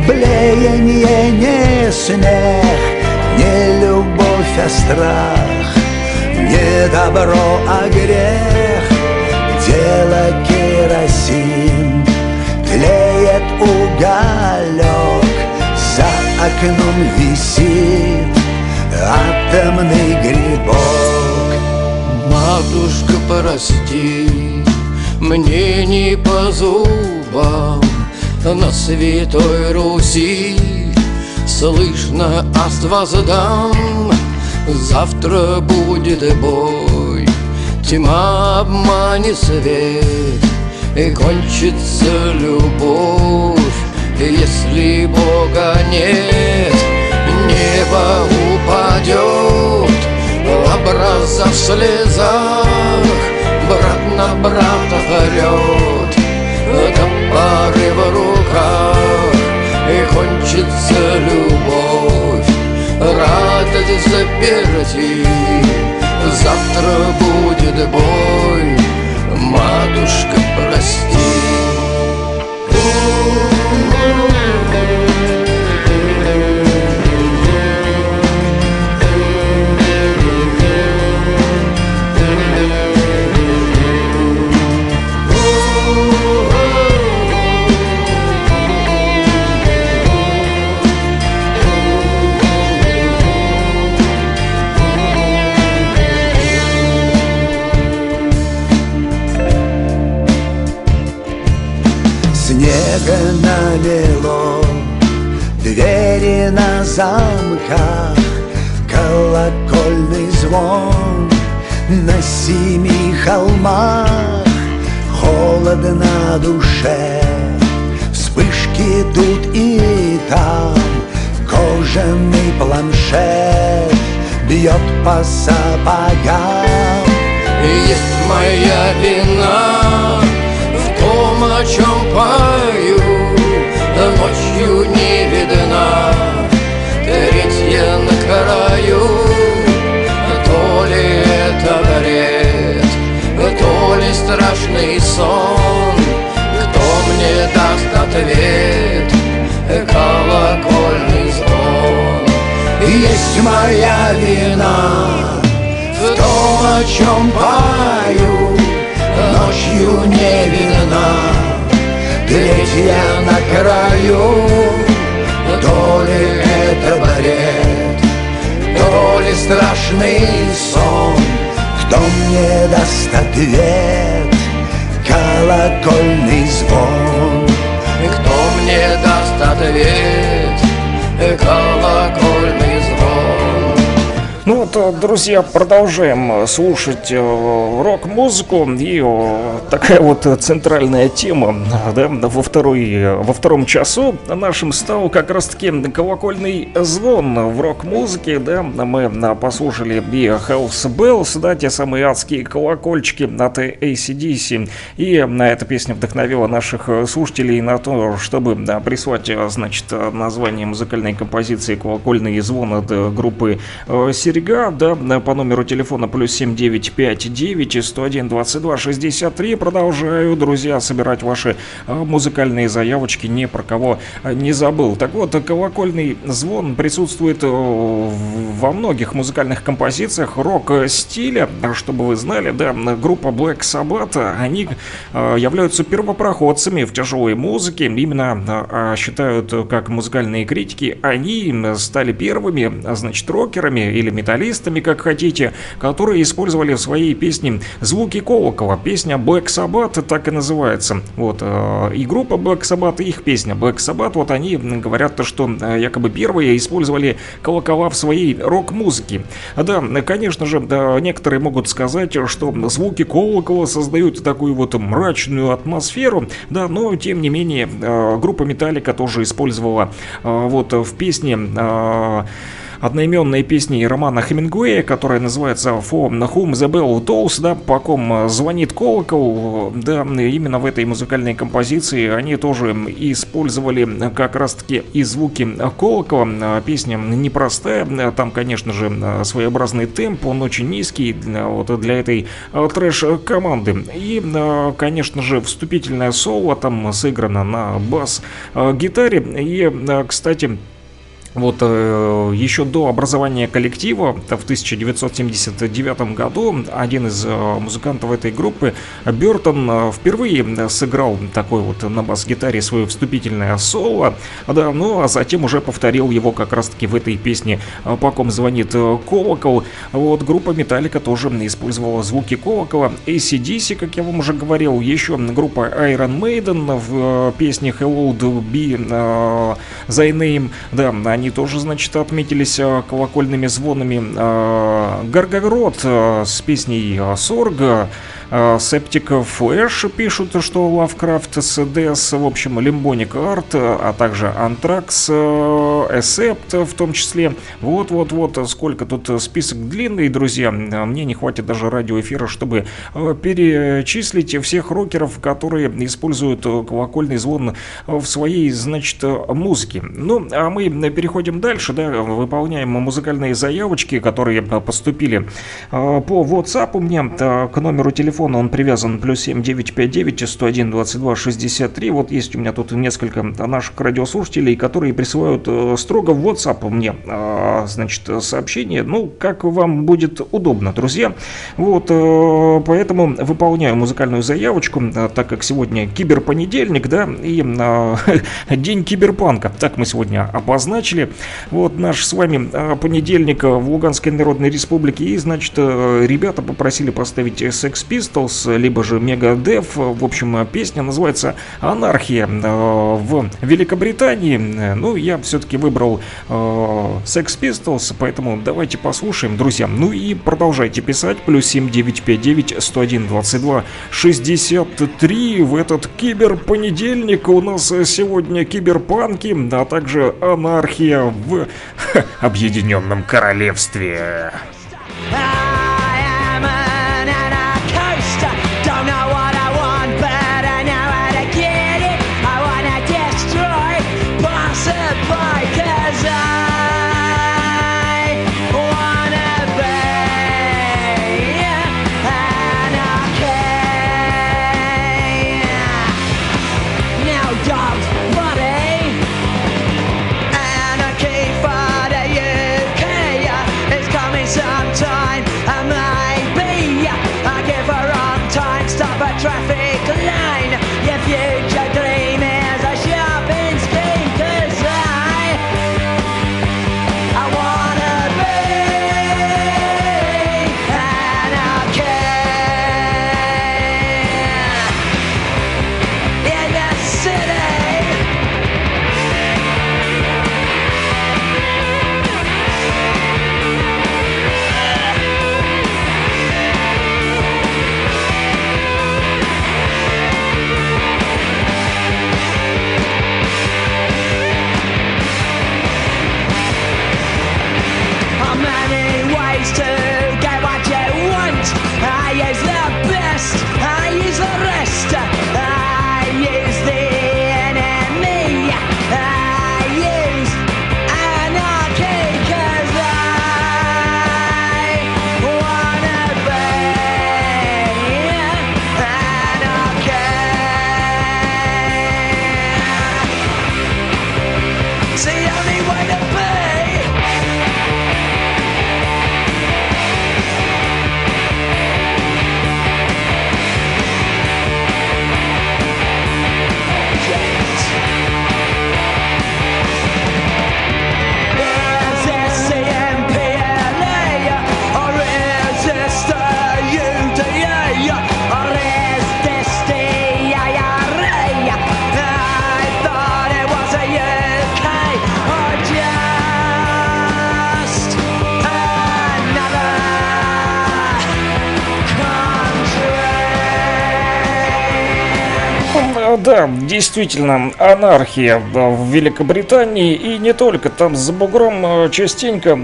блеяние не смех, не любовь, а страх, не добро, а грех. Дело керосин, тлеет уголек, за окном висит атомный грибок. Матушка, прости, мне не по зубам, на Святой Руси слышно аст воздам. Завтра будет бой, тьма обманет свет, и кончится любовь, если Бога нет. Небо упадет в образа в слезах, брат на брата орет, топоры в руках, и кончится любовь. Радость заперти, завтра будет бой. Матушка, прости. Навело двери на замках, колокольный звон на семи холмах. Холод на душе, вспышки тут и там. Кожаный планшет бьет по сапогам. Есть моя вина в том, о чем пою. Ночью не видна есть моя вина в том, о чем пою, ночью невинна, третья на краю. То ли это бред, то ли страшный сон, кто мне даст ответ? Колокольный звон. Кто мне даст ответ? Колокольный звон. Ну вот, друзья, продолжаем слушать рок-музыку. И такая вот центральная тема, да, во, второй, во втором часу нашим стал как раз-таки колокольный звон в рок-музыке, да. Мы послушали и House Bells, да, те самые адские колокольчики от эй си ди си. И эта песня вдохновила наших слушателей на то, чтобы прислать, значит, название музыкальной композиции «Колокольный звон» от группы «Серега». Да, по номеру телефона плюс семь девять пять девять сто один двадцать два шестьдесят три. Продолжаю, друзья, собирать ваши музыкальные заявочки. Ни про кого не забыл. Так вот, колокольный звон присутствует во многих музыкальных композициях рок-стиля. Чтобы вы знали, да, группа Black Sabbath, они являются первопроходцами в тяжелой музыке. Именно считают, как музыкальные критики, они стали первыми, значит, рокерами или металлистами, металлистами, как хотите, которые использовали в своей песне звуки колокола. Песня Black Sabbath так и называется. Вот, и группа Black Sabbath, и их песня Black Sabbath, вот они говорят, что якобы первые использовали колокола в своей рок-музыке. Да, конечно же, да, некоторые могут сказать, что звуки колокола создают такую вот мрачную атмосферу, да, но тем не менее группа Metallica тоже использовала вот в песне... одноименной песни Романа Хемингуэя, которая называется For Whom the Bell Tolls, да, по ком звонит колокол, да, именно в этой музыкальной композиции они тоже использовали как раз-таки и звуки колокола. Песня непростая, там, конечно же, своеобразный темп, он очень низкий для, вот, для этой трэш-команды. И, конечно же, вступительное соло там сыграно на бас-гитаре. И, кстати, вот э, еще до образования коллектива в тысяча девятьсот семьдесят девятом году один из э, музыкантов этой группы, Бёртон, э, впервые сыграл такой вот на бас-гитаре свое вступительное соло, да, ну а затем уже повторил его как раз-таки в этой песне «По ком звонит колокол». Вот группа Metallica тоже использовала звуки колокола. эй си ди си, как я вам уже говорил, еще группа Iron Maiden в э, песне «Hallowed Be э, Thy Name», да, они тоже, значит, отметились колокольными звонами. Горгород с песней «Сорга», Септик Флэш пишут, что Лавкрафт с ДС, в общем, Лимбоник Арт, а также Антракс, Эсепт в том числе. Вот-вот-вот, сколько тут список длинный, друзья. Мне не хватит даже радиоэфира, чтобы перечислить всех рокеров, которые используют колокольный звон в своей, значит, музыке. Ну, а мы переходим дальше, да, выполняем музыкальные заявочки, которые поступили по WhatsApp у меня к номеру телефона. Он привязан плюс семь девять пять девять сто один двадцать два шестьдесят три. Вот есть у меня тут несколько наших радиослушателей, которые присылают строго в WhatsApp мне, значит, сообщение. Ну, как вам будет удобно, друзья. Вот, поэтому выполняю музыкальную заявочку, так как сегодня киберпонедельник, да, и день киберпанка. Так мы сегодня обозначили. Вот наш с вами понедельник в Луганской Народной Республике. И, значит, ребята попросили поставить Sex Pistols, либо же Megadeth. В общем, песня называется «Анархия» в Великобритании. Ну, я все-таки выбрал Sex Pistols, поэтому давайте послушаем, друзья. Ну и продолжайте писать. Плюс семь девять пять девять сто один двадцать два шестьдесят три. В этот киберпонедельник у нас сегодня киберпанки, а также анархия в ха, Объединенном Королевстве. Dogs, buddy, anarchy for the youth. chance to get what you want. I is the best, I is the rest, I is the enemy, I is anarchy, cause I wanna be anarchy. It's the only way to be. Да, действительно, анархия в Великобритании, и не только, там за бугром частенько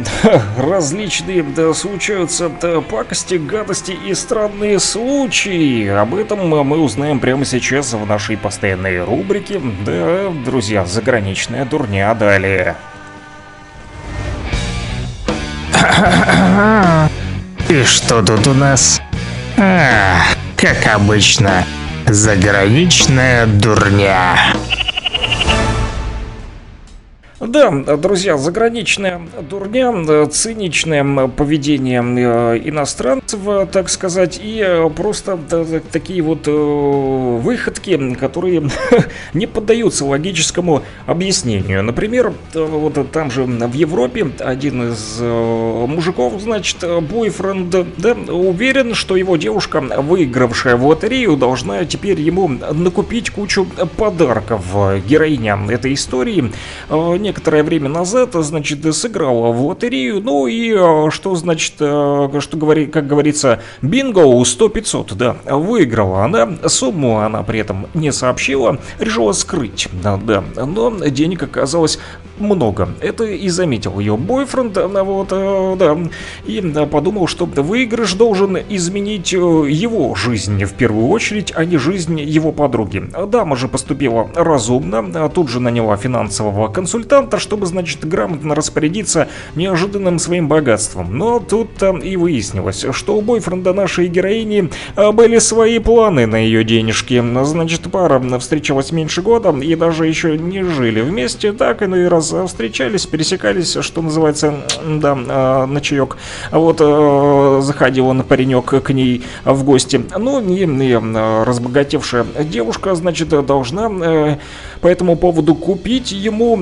различные да, случаются да, пакости, гадости и странные случаи. Об этом мы узнаем прямо сейчас в нашей постоянной рубрике. Да, друзья, заграничная дурня далее. И что тут у нас? А, как обычно. Заграничная дурня. Да, друзья, заграничная дурня, циничное поведение иностранцев, так сказать, и просто такие вот выходки, которые не поддаются логическому объяснению. Например, вот там же в Европе один из мужиков, значит, бойфренд, да, уверен, что его девушка, выигравшая в лотерею, должна теперь ему накупить кучу подарков. Героиня этой истории не некоторое время назад, значит, сыграла в лотерею, ну и что, значит, что говорит, как говорится, бинго сто пятьсот, да, выиграла она, сумму она при этом не сообщила, решила скрыть, да, да, но денег оказалось много, это и заметил ее бойфренд, вот, да, и подумал, что выигрыш должен изменить его жизнь в первую очередь, а не жизнь его подруги. Дама же поступила разумно, тут же наняла финансового консультанта, чтобы, значит, грамотно распорядиться неожиданным своим богатством. Но тут-то и выяснилось, что у бойфренда нашей героини были свои планы на ее денежки. Значит, пара встречалась меньше года и даже еще не жили вместе. Так иной раз встречались, пересекались, что называется, да, на чаек. Вот заходил он, паренек, к ней в гости. Ну, и, и разбогатевшая девушка, значит, должна по этому поводу купить ему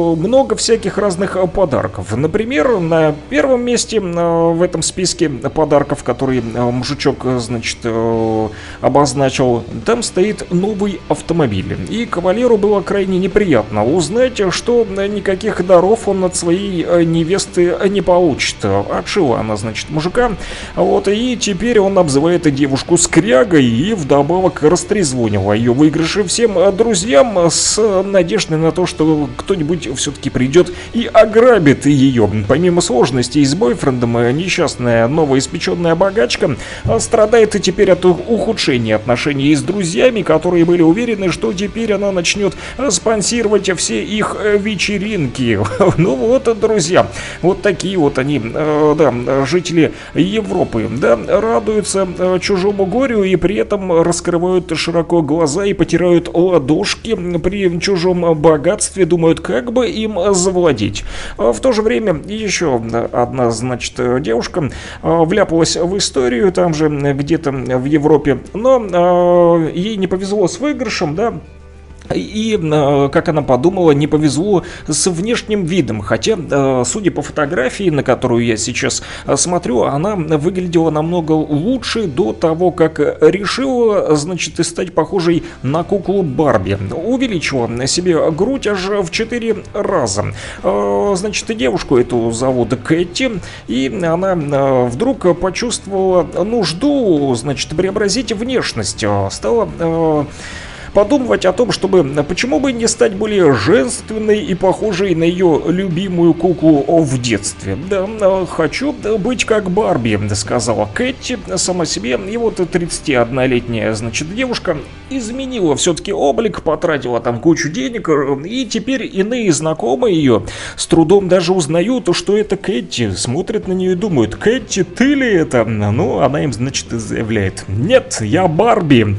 много всяких разных подарков. Например, на первом месте в этом списке подарков, который мужичок, значит, обозначил, там стоит новый автомобиль. И кавалеру было крайне неприятно узнать, что никаких даров он от своей невесты не получит. Отшила она, значит, мужика. Вот, и теперь он обзывает девушку скрягой и вдобавок растрезвонил ее выигрыши всем друзьям с надеждой на то, что кто-нибудь все-таки придет и ограбит ее. Помимо сложностей с бойфрендом, несчастная новоиспеченная богачка страдает и теперь от ухудшения отношений с друзьями, которые были уверены, что теперь она начнет спонсировать все их вечеринки. Ну вот, друзья, вот такие вот они, да, жители Европы, да, радуются чужому горю и при этом раскрывают широко глаза и потирают ладошки при чужом богатстве, думают, как бы им завладеть. В то же время еще одна, значит, девушка вляпалась в историю там же где-то в Европе, но э, ей не повезло с выигрышем, да. И, как она подумала, не повезло с внешним видом. Хотя, судя по фотографии, на которую я сейчас смотрю, она выглядела намного лучше до того, как решила, значит, стать похожей на куклу Барби. Увеличила себе грудь аж в четыре раза. Значит, девушку эту зовут Кэти. И она вдруг почувствовала нужду, значит, преобразить внешность. Стала подумывать о том, чтобы почему бы не стать более женственной и похожей на ее любимую куклу в детстве. Да, хочу быть как Барби, сказала Кэти сама себе, и вот тридцатиоднолетняя, значит, девушка изменила все-таки облик, потратила там кучу денег, и теперь иные знакомые ее с трудом даже узнают, что это Кэти, смотрят на нее и думают: Кэти, ты ли это? Ну, она им, значит, заявляет: нет, я Барби.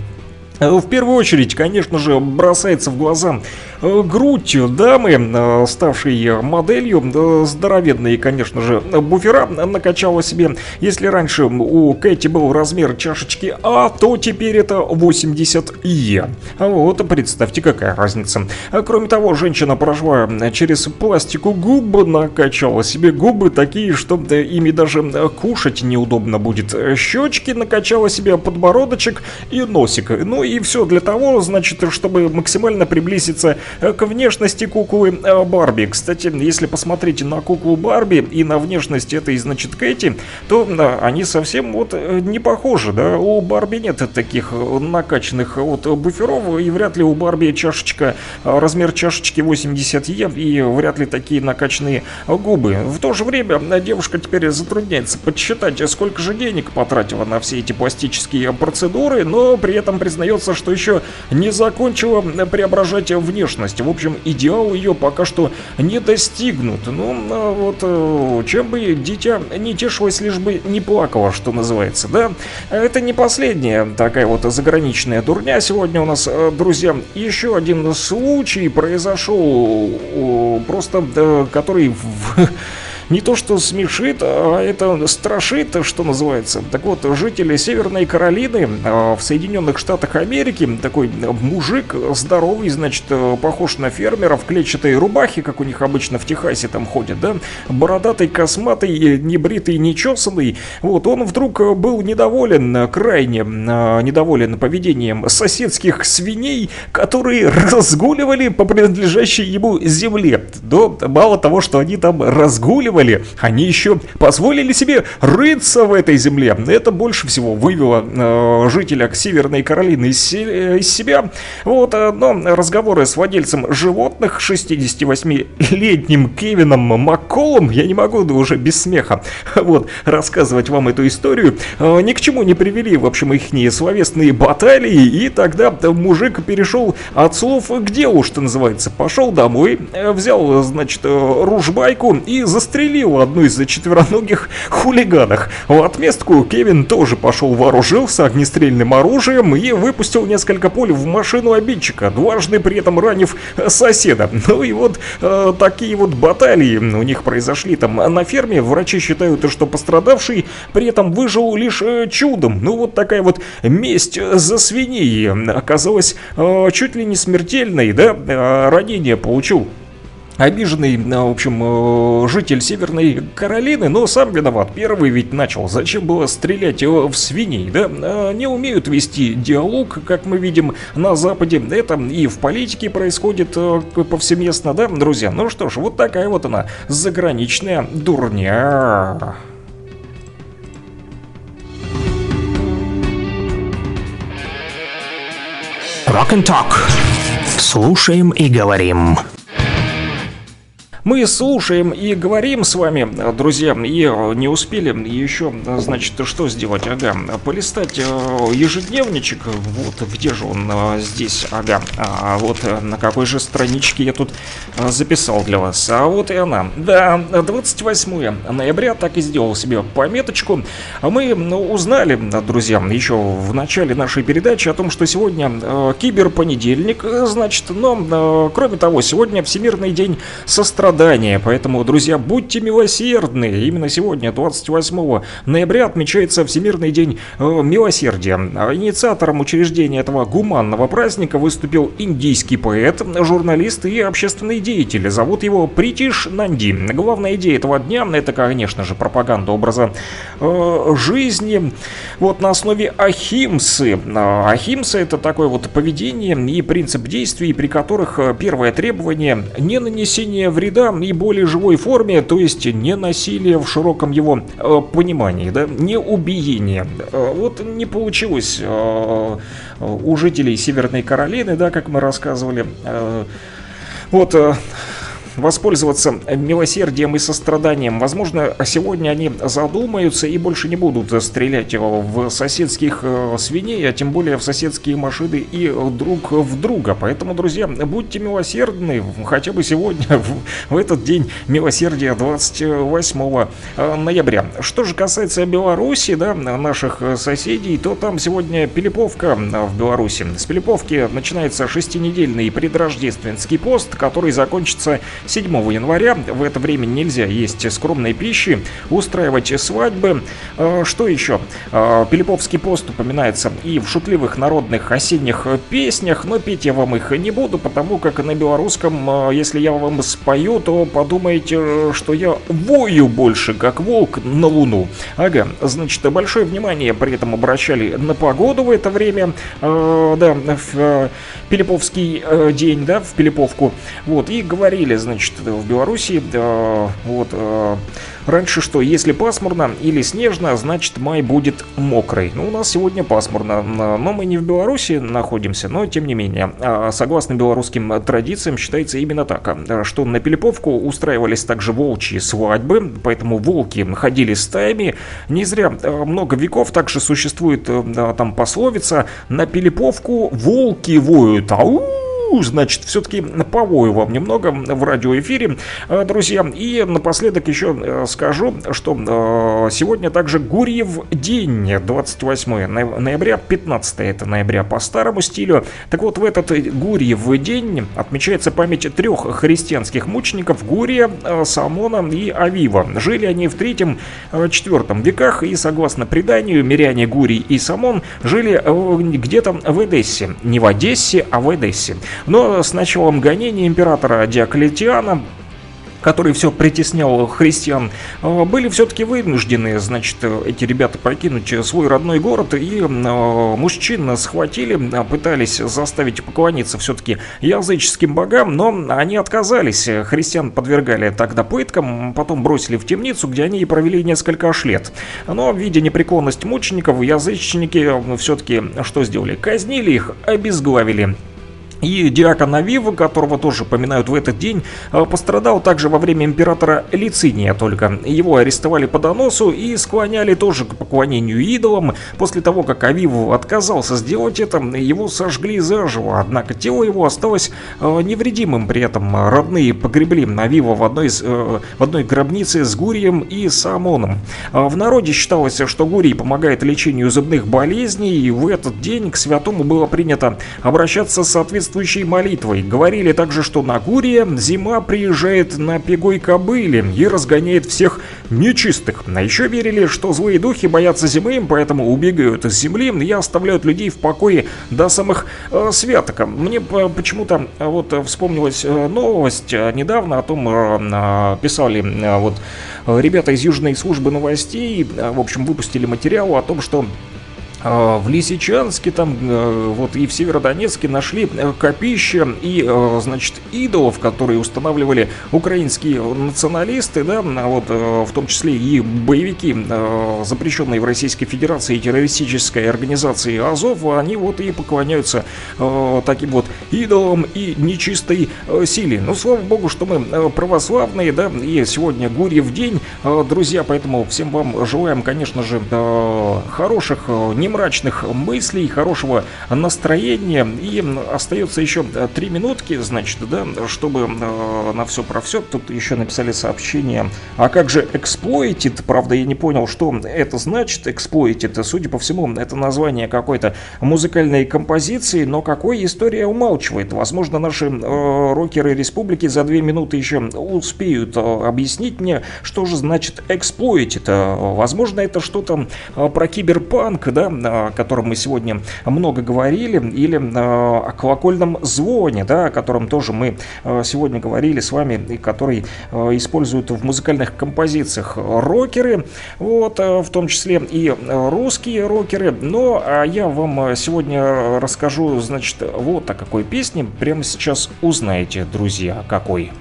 В первую очередь, конечно же, бросается в глаза грудь дамы, ставшей моделью. Здоровенные, конечно же, буфера накачала себе. Если раньше у Кэти был размер чашечки А, то теперь это восемьдесят Е. Вот, представьте, какая разница. Кроме того, женщина прошла через пластику губ, накачала себе губы такие, что ими даже кушать неудобно будет. Щечки накачала себе, подбородочек и носик. Ну и И все для того, значит, чтобы максимально приблизиться к внешности куклы Барби. Кстати, если посмотрите на куклу Барби и на внешность этой, значит, Кэти, то они совсем вот не похожи, да? У Барби нет таких накачанных вот буферов, и вряд ли у Барби чашечка, размер чашечки восемьдесят Е, и вряд ли такие накачанные губы. В то же время девушка теперь затрудняется подсчитать, сколько же денег потратила на все эти пластические процедуры, но при этом признается, что еще не закончила преображать внешность. В общем, идеал ее пока что не достигнут. Ну, вот, чем бы дитя не тешилось, лишь бы не плакало, что называется, да? Это не последняя такая вот заграничная дурня сегодня у нас, друзья. Еще один случай произошел, просто который... не то что смешит, а это страшит, что называется. Так вот, жители Северной Каролины в Соединенных Штатах Америки, такой мужик здоровый, значит, похож на фермера в клетчатой рубахе, как у них обычно в Техасе там ходят, да, бородатый, косматый, небритый, нечесанный. Вот, он вдруг был недоволен, крайне недоволен поведением соседских свиней, которые разгуливали по принадлежащей ему земле. Но мало того, что они там разгуливали, они еще позволили себе рыться в этой земле. Это больше всего вывело э, жителя Северной Каролины из, э, из себя. Вот, э, но разговоры с владельцем животных, шестидесятивосьмилетним Кевином Макколом, я не могу уже без смеха вот, рассказывать вам эту историю, э, ни к чему не привели, в общем, их словесные баталии. И тогда мужик перешел от слов к делу, что называется. Пошел домой, э, взял, значит, э, ружбайку и застрелил одну из четвероногих хулиганах. В отместку Кевин тоже пошел, вооружился огнестрельным оружием и выпустил несколько пуль в машину обидчика, дважды при этом ранив соседа. Ну и вот э, такие вот баталии у них произошли там на ферме. Врачи считают, что пострадавший при этом выжил лишь э, чудом. Ну вот такая вот месть за свиней оказалась э, чуть ли не смертельной, да, э, ранение получил обиженный, в общем, житель Северной Каролины, но сам виноват. Первый ведь начал. Зачем было стрелять в свиней, да? Не умеют вести диалог, как мы видим на Западе. Это и в политике происходит повсеместно, да, друзья? Ну что ж, вот такая вот она, заграничная дурня. Rock and Talk. Слушаем и говорим. Мы слушаем и говорим с вами, друзья, и не успели еще, значит, что сделать, ага, полистать ежедневничек, вот где же он здесь, ага, а вот на какой же страничке я тут записал для вас, а вот и она, да, двадцать восьмое ноября, так и сделал себе пометочку. Мы узнали, друзья, еще в начале нашей передачи о том, что сегодня киберпонедельник, значит, но, кроме того, сегодня Всемирный день сострадания. Поэтому, друзья, будьте милосердны. Именно сегодня, двадцать восьмого ноября, отмечается Всемирный день э, милосердия. Инициатором учреждения этого гуманного праздника выступил индийский поэт, журналист и общественный деятель. Зовут его Притиш Нанди. Главная идея этого дня – это, конечно же, пропаганда образа э, жизни вот на основе ахимсы. Ахимса – это такое вот поведение и принцип действий, при которых первое требование – не нанесение вреда да, и более живой форме, то есть не насилие в широком его э, понимании, да, не убиение. Э, вот не получилось э, у жителей Северной Каролины, да, как мы рассказывали, э, вот... Э, воспользоваться милосердием и состраданием. Возможно, сегодня они задумаются и больше не будут стрелять в соседских свиней, а тем более в соседские машины и друг в друга. Поэтому, друзья, будьте милосердны хотя бы сегодня, в, в этот день милосердия двадцать восьмого ноября. Что же касается Беларуси, да, наших соседей, то там сегодня Пилиповка в Беларуси. С Пилиповки начинается шестинедельный предрождественский пост, который закончится седьмого января. В это время нельзя есть скромной пищи, устраивать свадьбы. Что еще? Пилиповский пост упоминается и в шутливых народных осенних песнях, но петь я вам их не буду, потому как на белорусском, если я вам спою, то подумайте, что я вою больше, как волк на луну. Ага, значит, большое внимание при этом обращали на погоду в это время, да, в Пилиповский день, да, в Пилиповку. Вот, и говорили, значит, в Беларуси, э, вот, э, раньше что, если пасмурно или снежно, значит май будет мокрый. Ну, у нас сегодня пасмурно, но мы не в Беларуси находимся, но тем не менее, э, согласно белорусским традициям, считается именно так, э, что на Пилиповку устраивались также волчьи свадьбы, поэтому волки ходили стаями. Не зря э, много веков также существует э, там пословица: на Пилиповку волки воют, ау! Значит, все-таки повою вам немного в радиоэфире, друзья. И напоследок еще скажу, что сегодня также Гурьев день, двадцать восьмого ноября, пятнадцатого это ноября по старому стилю. Так вот, в этот Гурьев день отмечается память трех христианских мучеников: Гурия, Самона и Авива. Жили они в третьем-четвёртом веках, и, согласно преданию, миряне Гурий и Самон жили где-то в Эдессе. Не в Одессе, а в Эдессе. Но с началом гонения императора Диоклетиана, который все притеснял христиан, были все-таки вынуждены, значит, эти ребята покинуть свой родной город, и мужчин схватили, пытались заставить поклониться все-таки языческим богам, но они отказались. Христиан подвергали тогда пыткам, потом бросили в темницу, где они и провели несколько аж лет. Но, видя непреклонность мучеников, язычники все-таки что сделали? Казнили их, обезглавили. И диакон Авива, которого тоже поминают в этот день, пострадал также во время императора Лициния только. Его арестовали по доносу и склоняли тоже к поклонению идолам. После того, как Авива отказался сделать это, его сожгли заживо. Однако тело его осталось невредимым. При этом родные погребли Авива в одной, из, в одной гробнице с Гурием и Самоном. В народе считалось, что Гурий помогает лечению зубных болезней, и в этот день к святому было принято обращаться соответственно молитвой. Говорили также, что на Гурия зима приезжает на пегой кобыле и разгоняет всех нечистых. А еще верили, что злые духи боятся зимы, поэтому убегают с земли и оставляют людей в покое до самых э, святок. Мне э, почему-то э, вот вспомнилась э, новость э, недавно о том, э, писали э, вот э, ребята из Южной службы новостей, э, в общем, выпустили материал о том, что в Лисичанске там вот и в Северодонецке нашли копища и, значит, идолов, которые устанавливали украинские националисты, да, вот, в том числе и боевики, запрещенные в Российской Федерации террористической организации Азов. Они вот и поклоняются таким вот идолам и нечистой силе. Ну, слава богу, что мы православные, да, и сегодня Гурьев день, друзья, поэтому всем вам желаем, конечно же, хороших, не мрачных мыслей, хорошего настроения. И остается еще три минутки, значит, да, чтобы э, на все про все. Тут еще написали сообщение: а как же эксплойтед? Правда, я не понял, что это значит, эксплойтед. Судя по всему, это название какой-то музыкальной композиции, но какой, история умалчивает. Возможно, наши э, рокеры республики за две минуты еще успеют э, объяснить мне, что же значит эксплойтед. Возможно, это что-то э, про киберпанк, да, о котором мы сегодня много говорили, или о колокольном звоне, да, о котором тоже мы сегодня говорили с вами, и который используют в музыкальных композициях рокеры, вот, в том числе и русские рокеры. Но я вам сегодня расскажу, значит, вот о какой песне. Прямо сейчас узнаете, друзья, какой.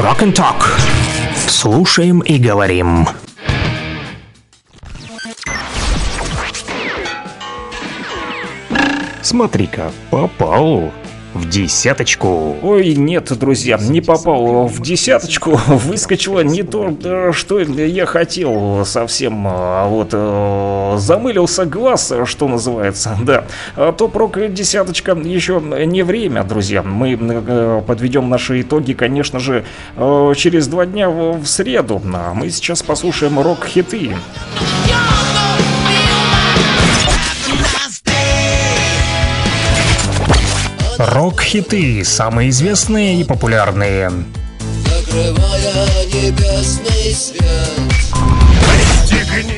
Rock and Talk. Слушаем и говорим. Смотри-ка, попал в десяточку. Ой, нет, друзья, не попал в десяточку. Выскочило не то, что я хотел. Совсем вот замылился глаз, что называется. Да, топ-рок десяточка еще не время, друзья. Мы подведем наши итоги, конечно же, через два дня в среду. А мы сейчас послушаем рок-хиты. Рок-хиты, самые известные и популярные.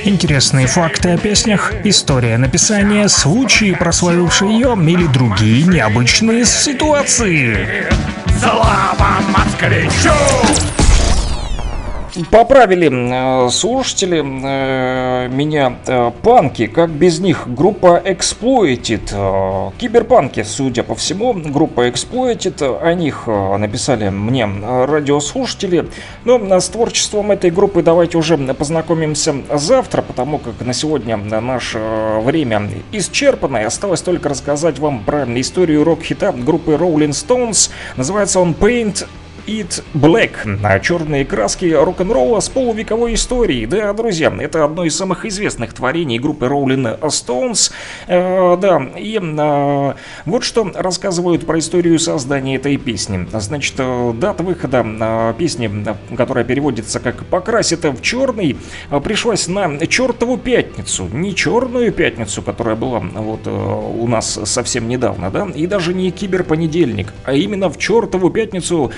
Интересные факты о песнях, история написания, случаи, прославившие ее, или другие необычные ситуации. Слава москвичу! Поправили слушатели меня, панки, как без них, группа Exploited, киберпанки, судя по всему, группа Exploited, о них написали мне радиослушатели, но с творчеством этой группы давайте уже познакомимся завтра, потому как на сегодня наше время исчерпано, и осталось только рассказать вам про историю рок-хита группы Rolling Stones, называется он Paint It Black. Черные краски рок-н-ролла с полувековой историей. Да, друзья, это одно из самых известных творений группы Rolling Stones. Э, да, и э, вот что рассказывают про историю создания этой песни. Значит, дата выхода э, песни, которая переводится как «Покрась это в черный», пришлась на чертову пятницу. Не черную пятницу, которая была вот э, у нас совсем недавно, да, и даже не киберпонедельник, а именно в чертову пятницу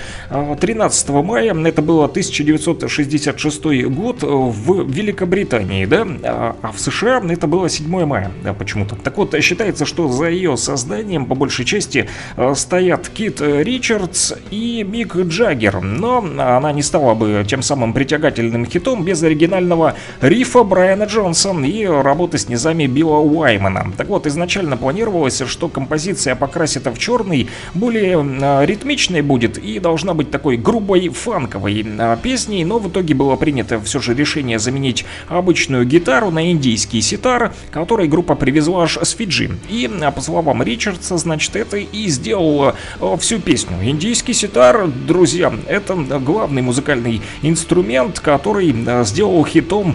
тринадцатого мая, это было тысяча девятьсот шестьдесят шестой год в Великобритании, да, а в США это было седьмого мая, да, почему-то. Так вот, считается, что за ее созданием по большей части стоят Кит Ричардс и Мик Джаггер, но она не стала бы тем самым притягательным хитом без оригинального рифа Брайана Джонсона и работы с низами Билла Уаймана. Так вот, изначально планировалось, что композиция «Покрась это в черный» более ритмичной будет и должна быть такой грубой фанковой песней, но в итоге было принято все же решение заменить обычную гитару на индийский ситар, который группа привезла аж с Фиджи. И, по словам Ричардса, значит, это и сделала всю песню. Индийский ситар, друзья, это главный музыкальный инструмент, который сделал хитом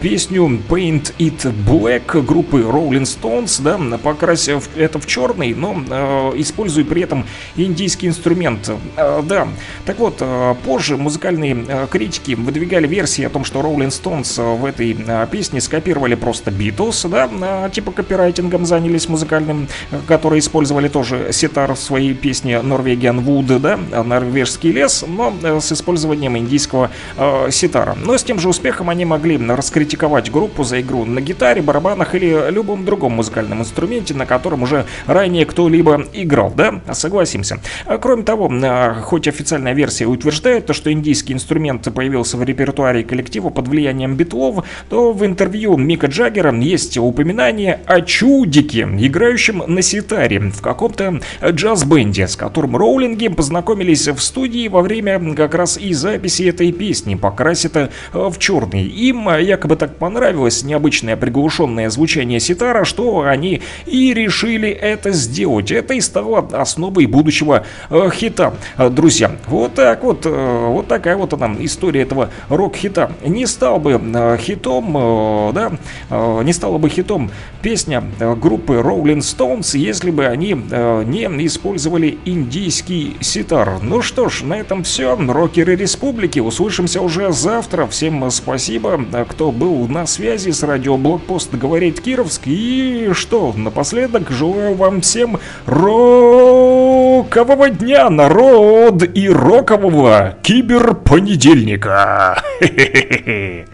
песню Paint It Black группы Rolling Stones, да, покрась это в черный, но используя при этом индийский инструмент. Да, так вот, позже музыкальные критики выдвигали версии о том, что Rolling Stones в этой песне скопировали просто Beatles, да, типа копирайтингом занялись музыкальным, которые использовали тоже ситар в своей песне Norwegian Wood, да, норвежский лес, но с использованием индийского э, ситара. Но с тем же успехом они могли раскритиковать группу за игру на гитаре, барабанах или любом другом музыкальном инструменте, на котором уже ранее кто-либо играл, да, согласимся. Кроме того, хоть официальная версия утверждает, что индийский инструмент появился в репертуаре коллектива под влиянием битлов, то в интервью Мика Джаггера есть упоминание о чудике, играющем на ситаре в каком-то джаз-бенде, с которым роулинги познакомились в студии во время как раз и записи этой песни «Покрась это в черный». Им якобы так понравилось необычное приглушенное звучание ситара, что они и решили это сделать. Это и стало основой будущего хита. Друзья, вот так вот, вот такая вот она история этого рок-хита. Не стал бы хитом, да, не стала бы хитом песня группы Rolling Stones, если бы они не использовали индийский ситар. Ну что ж, на этом все. Рокеры Республики, услышимся уже завтра. Всем спасибо, кто был на связи с радиоблокпост «Говорит Кировск». И что, напоследок желаю вам всем рокового дня, народ! От и рокового киберпонедельника. Хе-хе-хе-хе.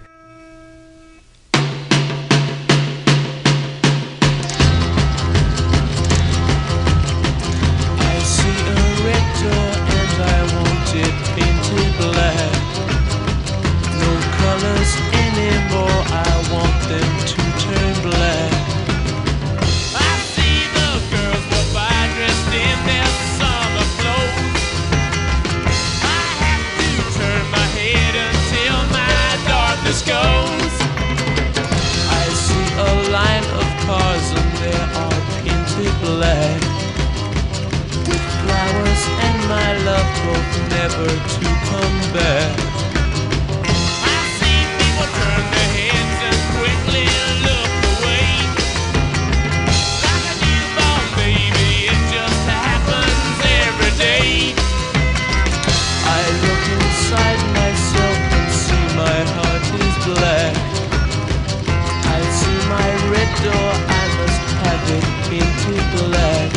never to come back. I've seen people turn their heads and quickly look away. Like a newborn baby, it just happens every day. I look inside myself and see my heart is black. I see my red door, I must have it into black.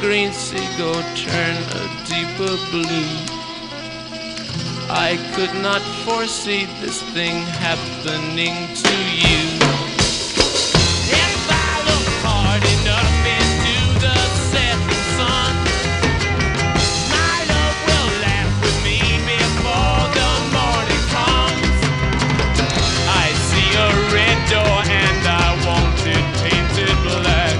Green seagull turn a deeper blue. I could not foresee this thing happening to you. If I look hard enough into the setting sun, my love will laugh with me before the morning comes. I see a red door and I want it painted black.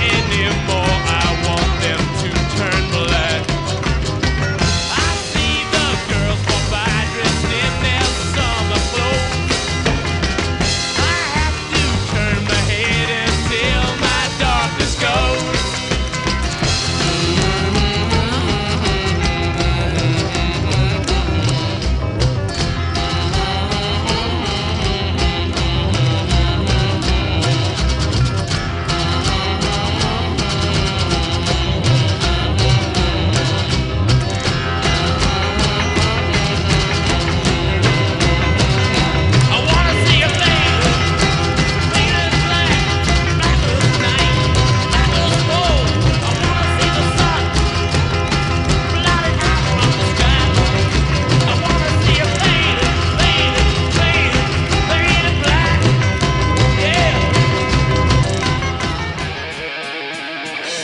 Anymore, I want them to turn black. I see the girls go by dressed in their summer clothes. I have to turn my head until my darkness goes.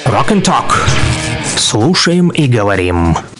Rock and Talk. Слушаем и говорим.